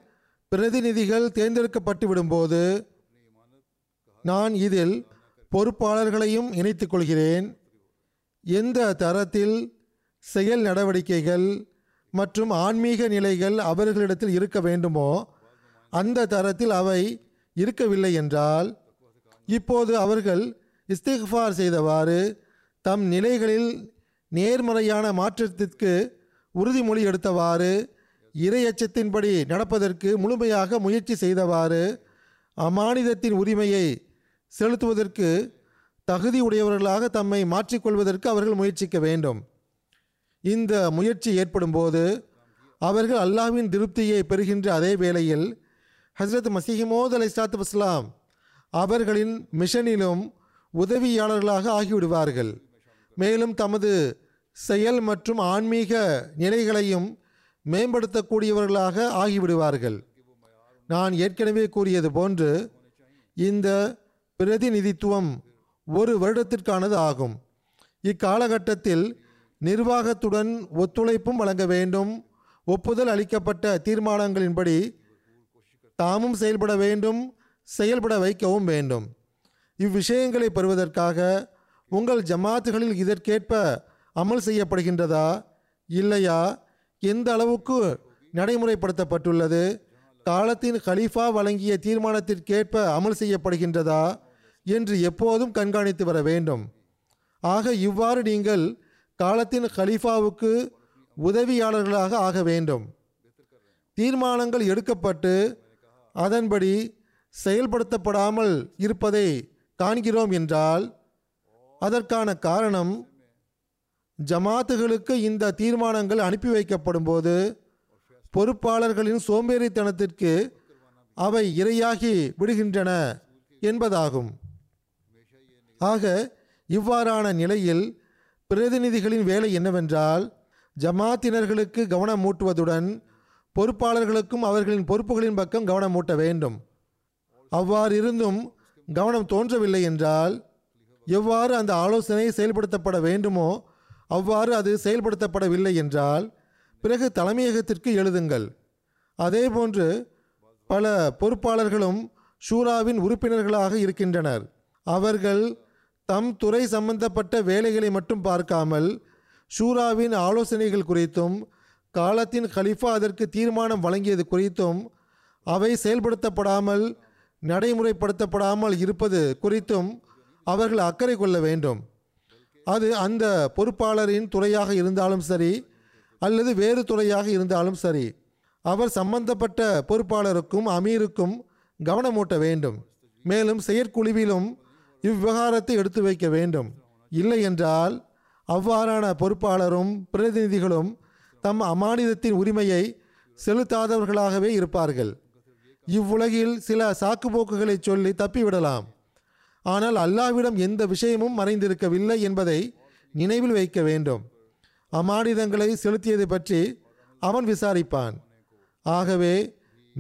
பிரதிநிதிகள் தேர்ந்தெடுக்கப்பட்டுவிடும்போது நான் இதில் பொறுப்பாளர்களையும் இணைத்துக் கொள்கிறேன். எந்த தரத்தில் செயல் நடவடிக்கைகள் மற்றும் ஆன்மீக நிலைகள் அவர்களிடத்தில் இருக்க வேண்டுமோ அந்த தரத்தில் அவை இருக்கவில்லை என்றால் இப்போது அவர்கள் இஸ்திக்ஃபார் செய்தவாறு தம் நிலைகளில் நேர்மறையான மாற்றத்திற்கு உறுதிமொழி எடுத்தவாறு இறையச்சத்தின்படி நடப்பதற்கு முழுமையாக முயற்சி செய்தவாறு அமானிதத்தின் உரிமையை செலுத்துவதற்கு தகுதியுடையவர்களாக தம்மை மாற்றிக்கொள்வதற்கு அவர்கள் முயற்சிக்க வேண்டும். இந்த முயற்சி ஏற்படும் போது அவர்கள் அல்லாஹ்வின் திருப்தியை பெறுகின்ற அதே வேளையில் ஹஸ்ரத் மஸீஹ் மவ்ஊத் அலைஹிஸ்ஸலாத்து வஸ்ஸலாம் அவர்களின் மிஷனிலும் உதவியாளர்களாக ஆகிவிடுவார்கள். மேலும் தமது செயல் மற்றும் ஆன்மீக நிலைகளையும் மேம்படுத்தக்கூடியவர்களாக ஆகிவிடுவார்கள். நான் ஏற்கனவே கூறியது போன்று இந்த பிரதிநிதித்துவம் ஒரு வருடத்திற்கானது ஆகும். இக்காலகட்டத்தில் நிர்வாகத்துடன் ஒத்துழைப்பும் வழங்க வேண்டும். ஒப்புதல் அளிக்கப்பட்ட தீர்மானங்களின்படி தாமும் செயல்பட வேண்டும், செயல்பட வைக்கவும் வேண்டும். இவ்விஷயங்களை பெறுவதற்காக உங்கள் ஜமாத்துகளில் இதற்கேற்ப அமல் செய்யப்படுகின்றதா இல்லையா, எந்த அளவுக்கு நடைமுறைப்படுத்தப்பட்டுள்ளது, காலத்தின் கலீஃபா வழங்கிய தீர்மானத்திற்கேற்ப அமல் செய்யப்படுகின்றதா என்று எப்போதும் கண்காணித்து வர வேண்டும். ஆக இவ்வாறு நீங்கள் காலத்தின் கலீஃபாவுக்கு உதவியாளர்களாக ஆக வேண்டும். தீர்மானங்கள் எடுக்கப்பட்டு அதன்படி செயல்படுத்தப்படாமல் இருப்பதை காண்கிறோம் என்றால் அதற்கான காரணம் ஜமாத்துகளுக்கு இந்த தீர்மானங்கள் அனுப்பி வைக்கப்படும் போது பொறுப்பாளர்களின் சோம்பேறித்தனத்திற்கு அவை இரையாகி விடுகின்றன என்பதாகும். ஆக இவ்வாறான நிலையில் பிரதிநிதிகளின் வேலை என்னவென்றால் ஜமாத்தினர்களுக்கு கவனம் மூட்டுவதுடன் பொறுப்பாளர்களுக்கும் அவர்களின் பொறுப்புகளின் பக்கம் கவனம் மூட்ட வேண்டும். அவ்வாறிருந்தும் கவனம் தோன்றவில்லை என்றால் எவ்வாறு அந்த ஆலோசனை செயல்படுத்தப்பட வேண்டுமோ அவ்வாறு அது செயல்படுத்தப்படவில்லை என்றால் பிறகு தலைமையகத்திற்கு எழுதுங்கள். அதேபோன்று பல பொறுப்பாளர்களும் ஷூராவின் உறுப்பினர்களாக இருக்கின்றனர். அவர்கள் தம் துறை சம்பந்தப்பட்ட வேலைகளை மட்டும் பார்க்காமல் ஷூராவின் ஆலோசனைகள் குறித்தும் காலத்தின் கலீஃபா அதற்கு தீர்மானம் வழங்கியது குறித்தும் அவை செயல்படுத்தப்படாமல் நடைமுறைப்படுத்தப்படாமல் இருப்பது குறித்தும் அவர்கள் அக்கறை கொள்ள வேண்டும். அது அந்த பொறுப்பாளரின் துறையாக இருந்தாலும் சரி அல்லது வேறு துறையாக இருந்தாலும் சரி, அவர் சம்பந்தப்பட்ட பொறுப்பாளருக்கும் அமீருக்கும் கவனமூட்ட வேண்டும். மேலும் செயற்குழுவிலும் இவ்விவகாரத்தை எடுத்து வைக்க வேண்டும். இல்லை என்றால் அவ்வாறான பொறுப்பாளரும் பிரதிநிதிகளும் தம் அமானிதத்தின் உரிமையை செலுத்தாதவர்களாகவே இருப்பார்கள். இவ்வுலகில் சில சாக்குப்போக்குகளை சொல்லி தப்பிவிடலாம், ஆனால் அல்லாஹ்விடம் எந்த விஷயமும் மறைந்திருக்கவில்லை என்பதை நினைவில் வைக்க வேண்டும். அமானிதங்களை செலுத்தியது பற்றி அவன் விசாரிப்பான். ஆகவே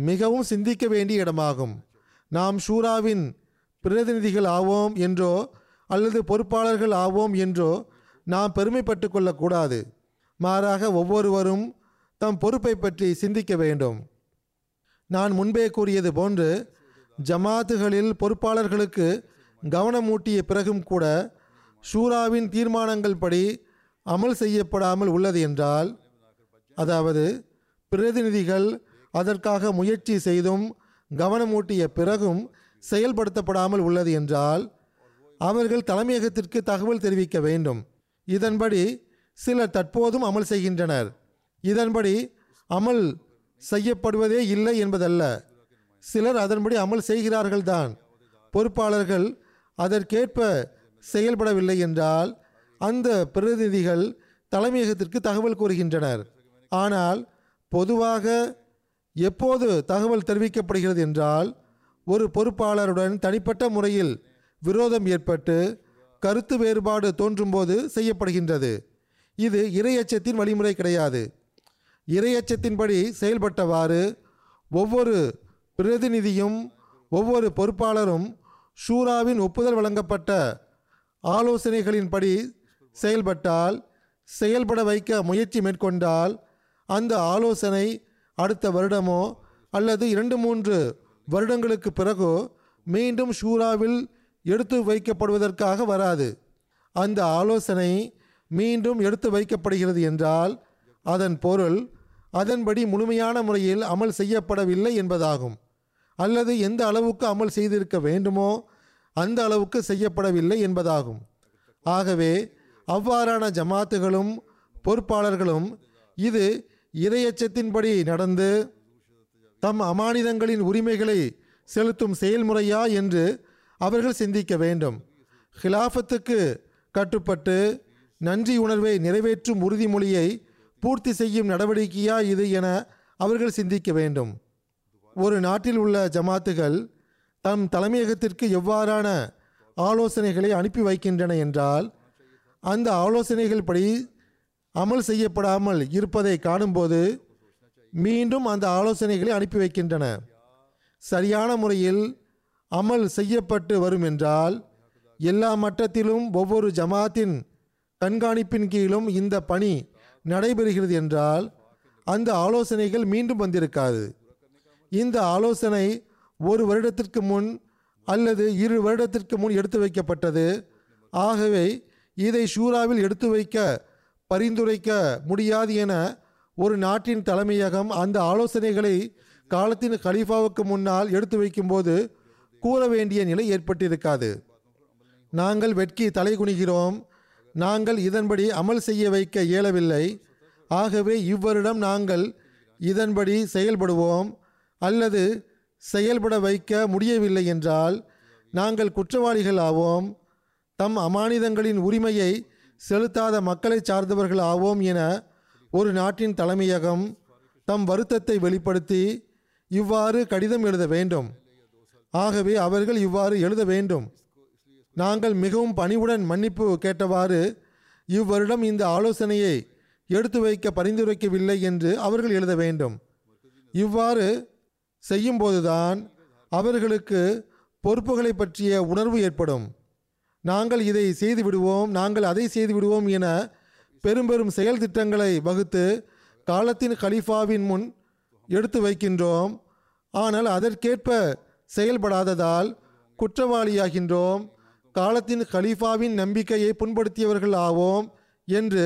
மிகவும் சிந்திக்க வேண்டிய இடமாகும். நாம் ஷூராவின் பிரதிநிதிகள் ஆவோம் என்றோ அல்லது பொறுப்பாளர்கள் ஆவோம் என்றோ நாம் பெருமைப்பட்டு கொள்ளக்கூடாது. மாறாக ஒவ்வொருவரும் தம் பொறுப்பை பற்றி சிந்திக்க வேண்டும். நான் முன்பே கூறியது போன்று ஜமாத்துகளில் பொறுப்பாளர்களுக்கு கவனமூட்டிய பிறகும் கூட ஷூராவின் தீர்மானங்கள் படி அமல் செய்யப்படாமல் உள்ளது என்றால், அதாவது பிரதிநிதிகள் அதற்காக முயற்சி செய்தும் கவனமூட்டிய பிறகும் செயல்படுத்தப்படாமல் உள்ளது என்றால் அவர்கள் தலைமையகத்திற்கு தகவல் தெரிவிக்க வேண்டும். இதன்படி சிலர் தற்போதும் அமல் செய்கின்றனர். இதன்படி அமல் செய்யப்படுவதே இல்லை என்பதல்ல, சிலர் அதன்படி அமல் செய்கிறார்கள்தான். பொறுப்பாளர்கள் அதற்கேற்ப செயல்படவில்லை என்றால் அந்த பிரதிநிதிகள் தலைமையகத்திற்கு தகவல் கூறுகின்றனர். ஆனால் பொதுவாக எப்போது தகவல் தெரிவிக்கப்படுகிறது என்றால் ஒரு பொறுப்பாளருடன் தனிப்பட்ட முறையில் விரோதம் ஏற்பட்டு கருத்து வேறுபாடு தோன்றும்போது செய்யப்படுகின்றது. இது இறையச்சத்தின் வழிமுறை கிடையாது. இறையச்சத்தின்படி செயல்பட்டவாறு ஒவ்வொரு பிரதிநிதியும் ஒவ்வொரு பொறுப்பாளரும் ஷூராவின் ஒப்புதல் வழங்கப்பட்ட ஆலோசனைகளின்படி செயல்பட்டால், செயல்பட வைக்க முயற்சி மேற்கொண்டால் அந்த ஆலோசனை அடுத்த வருடமோ அல்லது இரண்டு மூன்று வருடங்களுக்கு பிறகோ மீண்டும் ஷூராவில் எடுத்து வைக்கப்படுவதற்காக வராது. அந்த ஆலோசனை மீண்டும் எடுத்து வைக்கப்படுகிறது என்றால் அதன் பொருள் அதன்படி முழுமையான முறையில் அமல் செய்யப்படவில்லை என்பதாகும். அல்லது எந்த அளவுக்கு அமல் செய்திருக்க வேண்டுமோ அந்த அளவுக்கு செய்யப்படவில்லை என்பதாகும். ஆகவே அவ்வாறான ஜமாத்துகளும் பொறுப்பாளர்களும் இது இறையச்சத்தின்படி நடந்து தம் அமானிதங்களின் உரிமைகளை செலுத்தும் செயல்முறையா என்று அவர்கள் சிந்திக்க வேண்டும். ஹிலாஃபத்துக்கு கட்டுப்பட்டு நன்றி உணர்வை நிறைவேற்றும் உறுதிமொழியை பூர்த்தி செய்யும் நடவடிக்கையா இது என அவர்கள் சிந்திக்க வேண்டும். ஒரு நாட்டில் உள்ள ஜமாத்துகள் தம் தலைமையகத்திற்கு எவ்வாறான ஆலோசனைகளை அனுப்பி வைக்கின்றன என்றால், அந்த ஆலோசனைகள் படி அமல் செய்யப்படாமல் இருப்பதை காணும்போது மீண்டும் அந்த ஆலோசனைகளை அனுப்பி வைக்கின்றன. சரியான முறையில் அமல் செய்யப்பட்டு வரும் என்றால் எல்லா மட்டத்திலும் ஒவ்வொரு ஜமாத்தின் கண்காணிப்பின் கீழும் இந்த பணி நடைபெறுகிறது என்றால் அந்த ஆலோசனைகள் மீண்டும் வந்திருக்காது. இந்த ஆலோசனை ஒரு வருடத்திற்கு முன் அல்லது இரு வருடத்திற்கு முன் எடுத்து வைக்கப்பட்டது. ஆகவே இதை ஷூராவில் எடுத்து வைக்க பரிந்துரைக்க முடியாது என ஒரு நாட்டின் தலைமையகம் அந்த ஆலோசனைகளை காலத்தின் கலீஃபாவுக்கு முன்னால் எடுத்து வைக்கும்போது கூற வேண்டிய நிலை ஏற்பட்டிருக்காது. நாங்கள் வெட்கி தலை குனிகிறோம், நாங்கள் இதன்படி அமல் செய்ய வைக்க இயலவில்லை, ஆகவே இவ்வருடம் நாங்கள் இதன்படி செயல்படுவோம் அல்லது செயல்பட வைக்க முடியவில்லை என்றால் நாங்கள் குற்றவாளிகள் ஆவோம், தம் அமானிதங்களின் உரிமையை செலுத்தாத மக்களை சார்ந்தவர்கள் ஆவோம் என ஒரு நாட்டின் தலைமையகம் தம் வருத்தத்தை வெளிப்படுத்தி இவ்வாறு கடிதம் எழுத வேண்டும். ஆகவே அவர்கள் இவ்வாறு எழுத வேண்டும். நாங்கள் மிகவும் பணிவுடன் மன்னிப்பு கேட்டவாறு இவ்வருடம் இந்த ஆலோசனையை எடுத்து வைக்க பரிந்துரைக்கவில்லை என்று அவர்கள் எழுத வேண்டும். இவ்வாறு செய்யும்போதுதான் அவர்களுக்கு பொறுப்புகளை பற்றிய உணர்வு ஏற்படும். நாங்கள் இதை செய்து விடுவோம், நாங்கள் அதை செய்து விடுவோம் என பெரும்பெரும் செயல் திட்டங்களை வகுத்து காலத்தின் கலீஃபாவின் முன் எடுத்து வைக்கின்றோம். ஆனால் அதற்கேற்ப செயல்படாததால் குற்றவாளியாகின்றோம், காலத்தின் கலீஃபாவின் நம்பிக்கையை புண்படுத்தியவர்கள் ஆவோம் என்று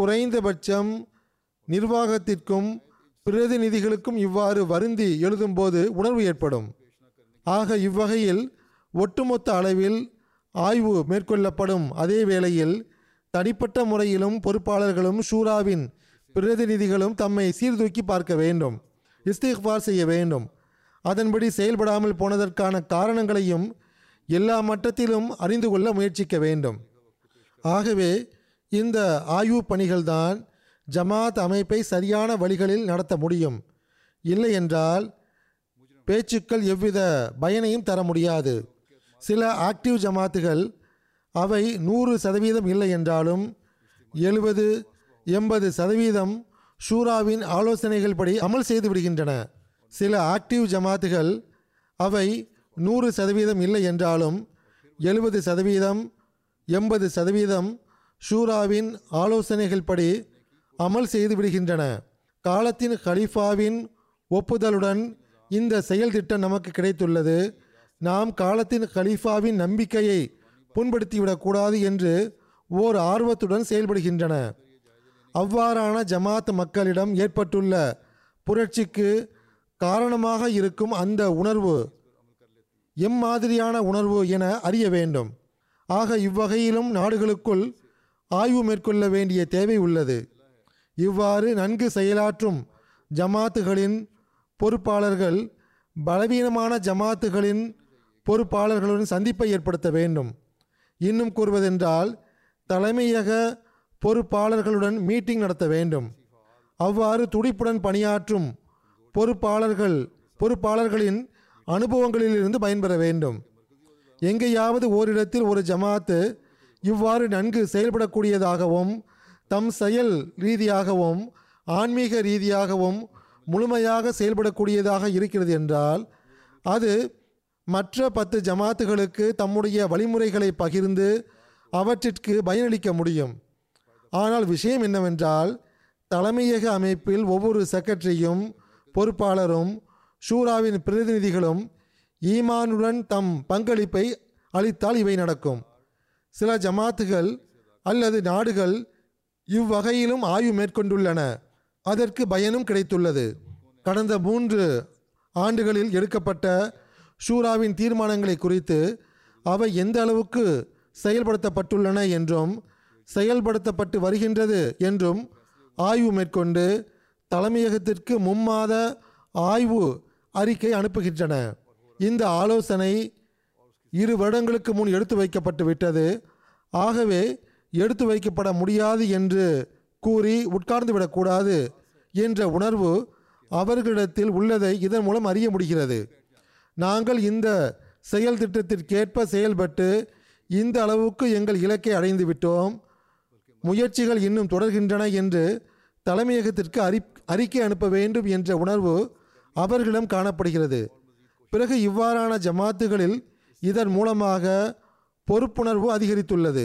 குறைந்தபட்சம் நிர்வாகத்திற்கும் பிரதிநிதிகளுக்கும் இவ்வாறு வருந்தி எழுதும்போது உணர்வு ஏற்படும். ஆக இவ்வகையில் ஒட்டுமொத்த அளவில் ஆய்வு மேற்கொள்ளப்படும். அதே வேளையில் தனிப்பட்ட முறையிலும் பொறுப்பாளர்களும் ஷூராவின் பிரதிநிதிகளும் தம்மை சீர்தூக்கி பார்க்க வேண்டும், இஸ்திக்ஃபார் செய்ய வேண்டும். அதன்படி செயல்படாமல் போனதற்கான காரணங்களையும் எல்லா மட்டத்திலும் அறிந்து கொள்ள முயற்சிக்க வேண்டும். ஆகவே இந்த ஆய்வு பணிகள்தான் ஜமாத் அமைப்பை சரியான வழிகளில் நடத்த முடியும். இல்லை என்றால் பேச்சுக்கள் எவ்வித பயனையும் தர முடியாது. சில ஆக்டிவ் ஜமாத்துகள் அவை நூறு சதவீதம் இல்லை என்றாலும் எழுபது எண்பது சதவீதம் ஷூராவின் ஆலோசனைகள் படி அமல் செய்து விடுகின்றன. சில ஆக்டிவ் ஜமாத்துகள் அவை நூறு சதவீதம் இல்லை என்றாலும் எழுபது சதவீதம் எண்பது சதவீதம் ஷூராவின் ஆலோசனைகள் படி அமல் செய்து விடுகின்றன. காலத்தின் கலீஃபாவின் ஒப்புதலுடன் இந்த செயல் திட்டம் நமக்கு கிடைத்துள்ளது, நாம் காலத்தின் கலீஃபாவின் நம்பிக்கையை புண்படுத்திவிடக்கூடாது என்று ஓர் ஆர்வத்துடன் செயல்படுகின்றன. அவ்வாறான ஜமாத் மக்களிடம் ஏற்பட்டுள்ள புரட்சிக்கு காரணமாக இருக்கும் அந்த உணர்வு எம்மாதிரியான உணர்வு என அறிய வேண்டும். ஆக இவ்வகையிலும் நாடுகளுக்குள் ஆய்வு மேற்கொள்ள வேண்டிய தேவை உள்ளது. இவ்வாறு நன்கு செயலாற்றும் ஜமாத்துகளின் பொறுப்பாளர்கள் பலவீனமான ஜமாத்துகளின் பொறுப்பாளர்களுடன் சந்திப்பை ஏற்படுத்த வேண்டும். இன்னும் கூறுவதென்றால் தலைமையக பொறுப்பாளர்களுடன் மீட்டிங் நடத்த வேண்டும். அவ்வாறு துடிப்புடன் பணியாற்றும் பொறுப்பாளர்கள் பொறுப்பாளர்களின் அனுபவங்களிலிருந்து பயன்பெற வேண்டும். எங்கேயாவது ஓரிடத்தில் ஒரு ஜமாத்து இவ்வாறு நன்கு செயல்படக்கூடியதாகவும் தம் செயல் ரீதியாகவும் ஆன்மீக ரீதியாகவும் முழுமையாக செயல்படக்கூடியதாக இருக்கிறது என்றால் அது மற்ற பத்து ஜமாத்துகளுக்கு தம்முடைய வழிமுறைகளை பகிர்ந்து அவற்றிற்கு பயனளிக்க முடியும். ஆனால் விஷயம் என்னவென்றால் தலைமையக அமைப்பில் ஒவ்வொரு செக்ரட்டரியும் பொறுப்பாளரும் ஷூராவின் பிரதிநிதிகளும் ஈமானுடன் தம் பங்களிப்பை அளித்தால் இவை நடக்கும். சில ஜமாத்துகள் அல்லது நாடுகள் இவ்வகையிலும் ஆய்வு மேற்கொண்டுள்ளன. அதற்கு பயனும் கிடைத்துள்ளது. கடந்த மூன்று ஆண்டுகளில் எடுக்கப்பட்ட ஷூராவின் தீர்மானங்களை குறித்து அவை எந்த அளவுக்கு செயல்படுத்தப்பட்டுள்ளன என்றும் செயல்படுத்தப்பட்டு வருகின்றது என்றும் ஆய்வு மேற்கொண்டு தலைமையகத்திற்கு மும்மாத ஆய்வு அறிக்கை அனுப்புகின்றன. இந்த ஆலோசனை இரு வருடங்களுக்கு முன் எடுத்து வைக்கப்பட்டு விட்டது. ஆகவே எடுத்து வைக்கப்பட முடியாது என்று கூறி உட்கார்ந்துவிடக்கூடாது என்ற உணர்வு அவர்களிடத்தில் உள்ளதை இதன் மூலம் அறிய முடிகிறது. நாங்கள் இந்த செயல் திட்டத்திற்கேற்ப செயல்பட்டு இந்த அளவுக்கு எங்கள் இலக்கை அடைந்து விட்டோம். முயற்சிகள் இன்னும் தொடர்கின்றன என்று தலைமையகத்திற்கு அறி அறிக்கை அனுப்ப வேண்டும் என்ற உணர்வு அவர்களிடம் காணப்படுகிறது. பிறகு இவ்வாறான ஜமாத்துகளில் இதன் மூலமாக பொறுப்புணர்வு அதிகரித்துள்ளது.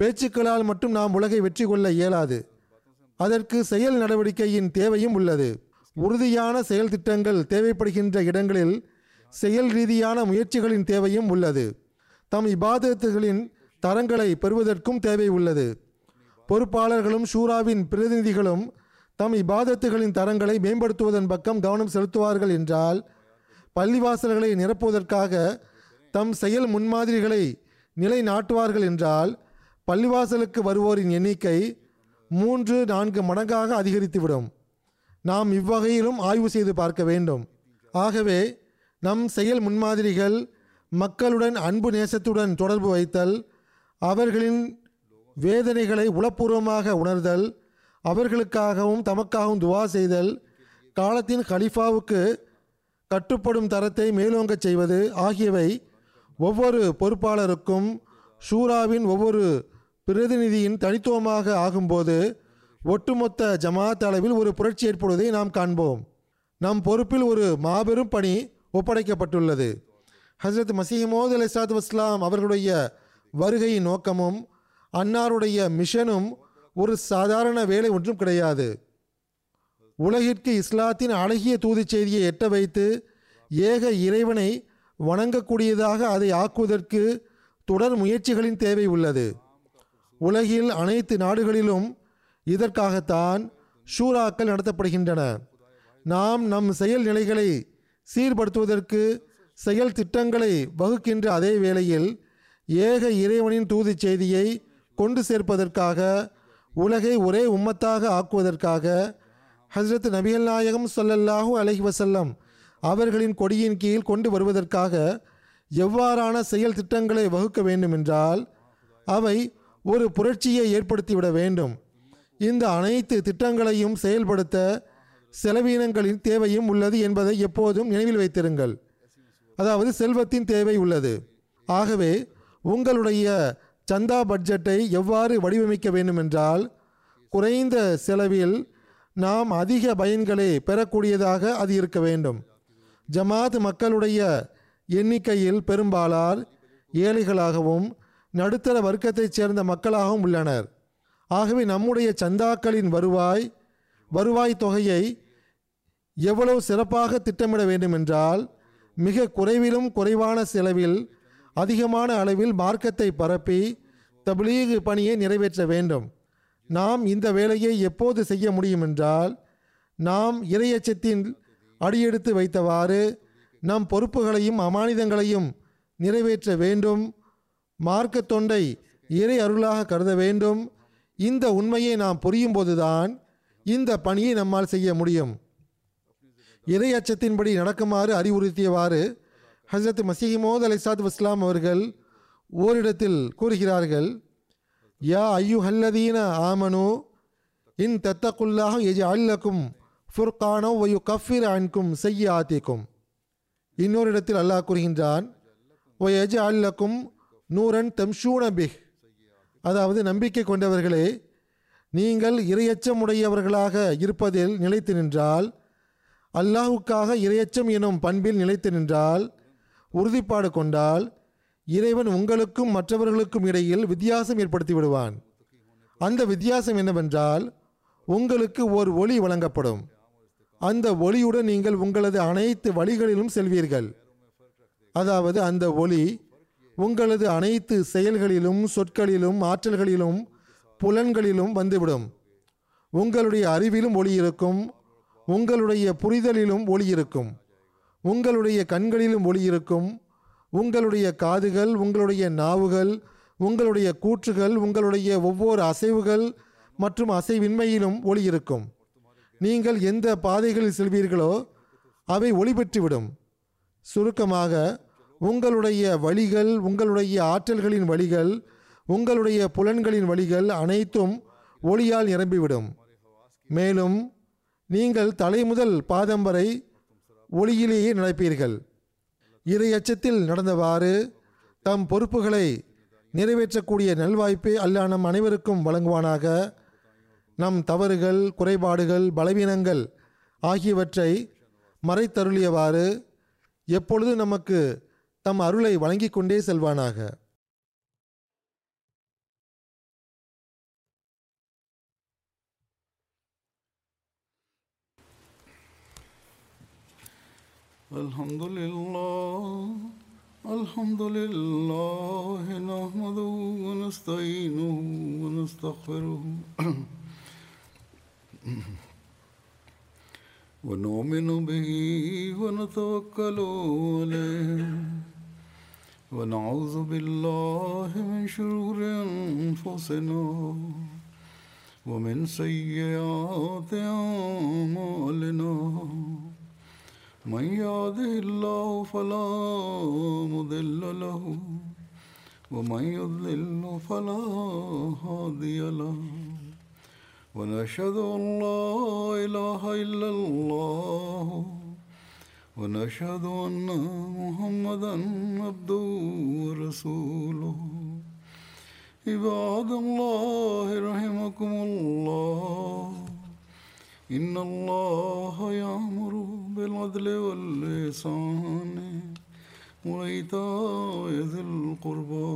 பேச்சுக்களால் மட்டும் நாம் உலகை வெற்றி கொள்ள இயலாது. அதற்கு செயல் நடவடிக்கையின் தேவையும் உள்ளது. உறுதியான செயல் திட்டங்கள் தேவைப்படுகின்ற இடங்களில் செயல் ரீதியான முயற்சிகளின் தேவையும் உள்ளது. தம் இபாதத்துகளின் தரங்களை பெறுவதற்கும் தேவை உள்ளது. பொறுப்பாளர்களும் ஷூராவின் பிரதிநிதிகளும் தம் இபாதத்துகளின் தரங்களை மேம்படுத்துவதன் பக்கம் கவனம் செலுத்துவார்கள் என்றால் பள்ளிவாசல்களை நிரப்புவதற்காக தம் செயல் முன்மாதிரிகளை நிலைநாட்டுவார்கள் என்றால் பள்ளிவாசலுக்கு வருவோரின் எண்ணிக்கை மூன்று நான்கு மடங்காக அதிகரித்துவிடும். நாம் இவ்வகையிலும் ஆய்வு செய்து பார்க்க வேண்டும். ஆகவே நம் செயல் முன்மாதிரிகள் மக்களுடன் அன்பு நேசத்துடன் தொடர்பு வைத்தல், அவர்களின் வேதனைகளை உளப்பூர்வமாக உணர்தல், அவர்களுக்காகவும் தமக்காகவும் துவா செய்தல், காலத்தின் கலிஃபாவுக்கு கட்டுப்படும் தரத்தை மேலோங்க செய்வது ஆகியவை ஒவ்வொரு பொறுப்பாளருக்கும் ஷூராவின் ஒவ்வொரு பிரதிநிதியின் தனித்துவமாக ஆகும்போது ஒட்டுமொத்த ஜமாத் அளவில் ஒரு புரட்சி ஏற்படுவதை நாம் காண்போம். நம் பொறுப்பில் ஒரு மாபெரும் பணி ஒப்படைக்கப்பட்டுள்ளது. ஹசரத் மசீஹ் மவ்ஊத் அலைஹிஸ்ஸலாத்து வஸ்ஸலாம் அவர்களுடைய வருகையின் நோக்கமும் அன்னாருடைய மிஷனும் ஒரு சாதாரண வேலை ஒன்றும் கிடையாது. உலகிற்கு இஸ்லாத்தின் அழகிய தூது செய்தியை எட்ட வைத்து ஏக இறைவனை வணங்கக்கூடியதாக அதை ஆக்குவதற்கு தொடர் முயற்சிகளின் தேவை உள்ளது. உலகில் அனைத்து நாடுகளிலும் இதற்காகத்தான் ஷூராக்கள் நடத்தப்படுகின்றன. நாம் நம் செயல் நிலைகளை சீர்படுத்துவதற்கு செயல் திட்டங்களை வகுக்கின்ற அதே வேளையில் ஏக இறைவனின் தூது செய்தியை கொண்டு சேர்ப்பதற்காக உலகை ஒரே உம்மத்தாக ஆக்குவதற்காக ஹஜ்ரத் நபிகள் நாயகம் ஸல்லல்லாஹு அலைஹி வஸல்லம் அவர்களின் கொடியின் கீழ் கொண்டு வருவதற்காக எவ்வாறான செயல் திட்டங்களை வகுக்க வேண்டுமென்றால் அவை ஒரு புரட்சியை ஏற்படுத்திவிட வேண்டும். இந்த அனைத்து திட்டங்களையும் செயல்படுத்த செலவீனங்களின் தேவையும் உள்ளது என்பதை எப்போதும் நினைவில் வைத்திருங்கள். அதாவது செல்வத்தின் தேவை உள்ளது. ஆகவே உங்களுடைய சந்தா பட்ஜெட்டை எவ்வாறு வடிவமைக்க வேண்டுமென்றால் குறைந்த செலவில் நாம் அதிக பயன்களை பெறக்கூடியதாக அது இருக்க வேண்டும். ஜமாத் மக்களுடைய எண்ணிக்கையில் பெரும்பாலார் ஏழைகளாகவும் நடுத்தர வர்க்கத்தைச் சேர்ந்த மக்களாகவும் உள்ளனர். ஆகவே நம்முடைய சந்தாக்களின் வருவாய் வருவாய் தொகையை எவ்வளவு சிறப்பாக திட்டமிட வேண்டுமென்றால் மிக குறைவிலும் குறைவான செலவில் அதிகமான அளவில் மார்க்கத்தை பரப்பி தப்லீக் பணியை நிறைவேற்ற வேண்டும். நாம் இந்த வேலையை எப்போது செய்ய முடியுமென்றால் நாம் இறையச்சத்தின் அடியெடுத்து வைத்தவாறு நம் பொறுப்புகளையும் அமானிதங்களையும் நிறைவேற்ற வேண்டும். மார்க்க தொண்டை இறை அருளாக கருத வேண்டும். இந்த உண்மையை நாம் புரியும் போதுதான் இந்த பணியை நம்மால் செய்ய முடியும். இறை அச்சத்தின்படி நடக்குமாறு அறிவுறுத்தியவாறு ஹஜ்ரத் மசீஹ் மவ்ஊத் அலைஹிஸ்ஸலாத்து வஸ்ஸலாம் அவர்கள் ஓரிடத்தில் கூறுகிறார்கள், யா ஐயுஹல்லதீன ஆமனு இன் தத்தகுல்லாஹ யஜ்அல் லக்கும் ஃபுர்கானோ வ யுகஃபிர் அன்கும் ஸய்யிஆத்திக்கும். இன்னொரு இடத்தில் அல்லாஹ் கூறுகின்றான், வ யஜ்அல் லக்கும் நூரன் தம்ஷூன பிஹ். அதாவது நம்பிக்கை கொண்டவர்களே, நீங்கள் இறையச்சமுடையவர்களாக இருப்பதில் நிலைத்து நின்றால், அல்லாஹுக்காக இறையச்சம் எனும் பண்பில் நிலைத்து நின்றால், உறுதிப்பாடு கொண்டால் இறைவன் உங்களுக்கும் மற்றவர்களுக்கும் இடையில் வித்தியாசம் ஏற்படுத்தி விடுவான். அந்த வித்தியாசம் என்னவென்றால் உங்களுக்கு ஓர் ஒளி வழங்கப்படும். அந்த ஒளியுடன் நீங்கள் உங்களது அனைத்து வழிகளிலும் செல்வீர்கள். அதாவது அந்த ஒளி உங்களது அனைத்து செயல்களிலும் சொற்களிலும் ஆற்றல்களிலும் புலன்களிலும் வந்துவிடும். உங்களுடைய அறிவிலும் ஒளி இருக்கும், உங்களுடைய புரிதலிலும் ஒளி இருக்கும், உங்களுடைய கண்களிலும் ஒளி இருக்கும், உங்களுடைய காதுகள், உங்களுடைய நாவுகள், உங்களுடைய கூற்றுகள், உங்களுடைய ஒவ்வொரு அசைவுகள் மற்றும் அசைவின்மையிலும் ஒளி இருக்கும். நீங்கள் எந்த பாதைகளில் செல்வீர்களோ அவை ஒளி பெற்றுவிடும். சுருக்கமாக, உங்களுடைய வழிகள், உங்களுடைய ஆற்றல்களின் வழிகள், உங்களுடைய புலன்களின் வழிகள் அனைத்தும் ஒளியால் நிரம்பிவிடும். மேலும் நீங்கள் தலைமுதல் பாதம் வரை ஒளியிலேயே நடப்பீர்கள். இறை அச்சத்தில் நடந்தவாறு தம் பொறுப்புகளை நிறைவேற்றக்கூடிய நல்வாய்ப்பை அல்லாஹ் நம் அனைவருக்கும் வழங்குவானாக. நம் தவறுகள், குறைபாடுகள், பலவீனங்கள் ஆகியவற்றை மறைத்தருளியவாறு எப்பொழுது நமக்கு தம் அருளை வழங்கி கொண்டே செல்வானாக. அல்ஹம்துலில்லாஹ் அல்ஹம்துலில்லாஹ் நஹ்மதுஹு வ நஸ்தஈனுஹு வ நஸ்தக்ஃபிருஹு வ நுமினு பிஹி வ நதவக்கலு அலைஹி வ நஊது பில்லாஹி மின் ஷுரூரி அன்ஃபுஸினா வ மின் ஸய்யிஆத்தி அமாலினா من يهده الله فلا مضل له ومن يضلل فلا هادي له ونشهد أن لا إله إلا الله ونشهد أن محمدا عبده ورسوله عباد الله رحمكم الله إن الله يأمر بالعدل والإحسان وإيتاء ذي القربى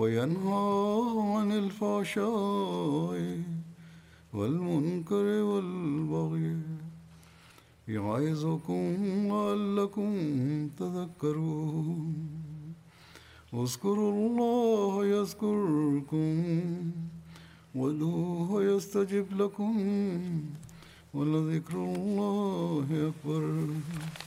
وينهى عن الفحشاء والمنكر والبغي يعظكم لعلكم تذكرون اذكروا الله يذكركم وادعوه يستجب لكم ولذكر الله أكبر.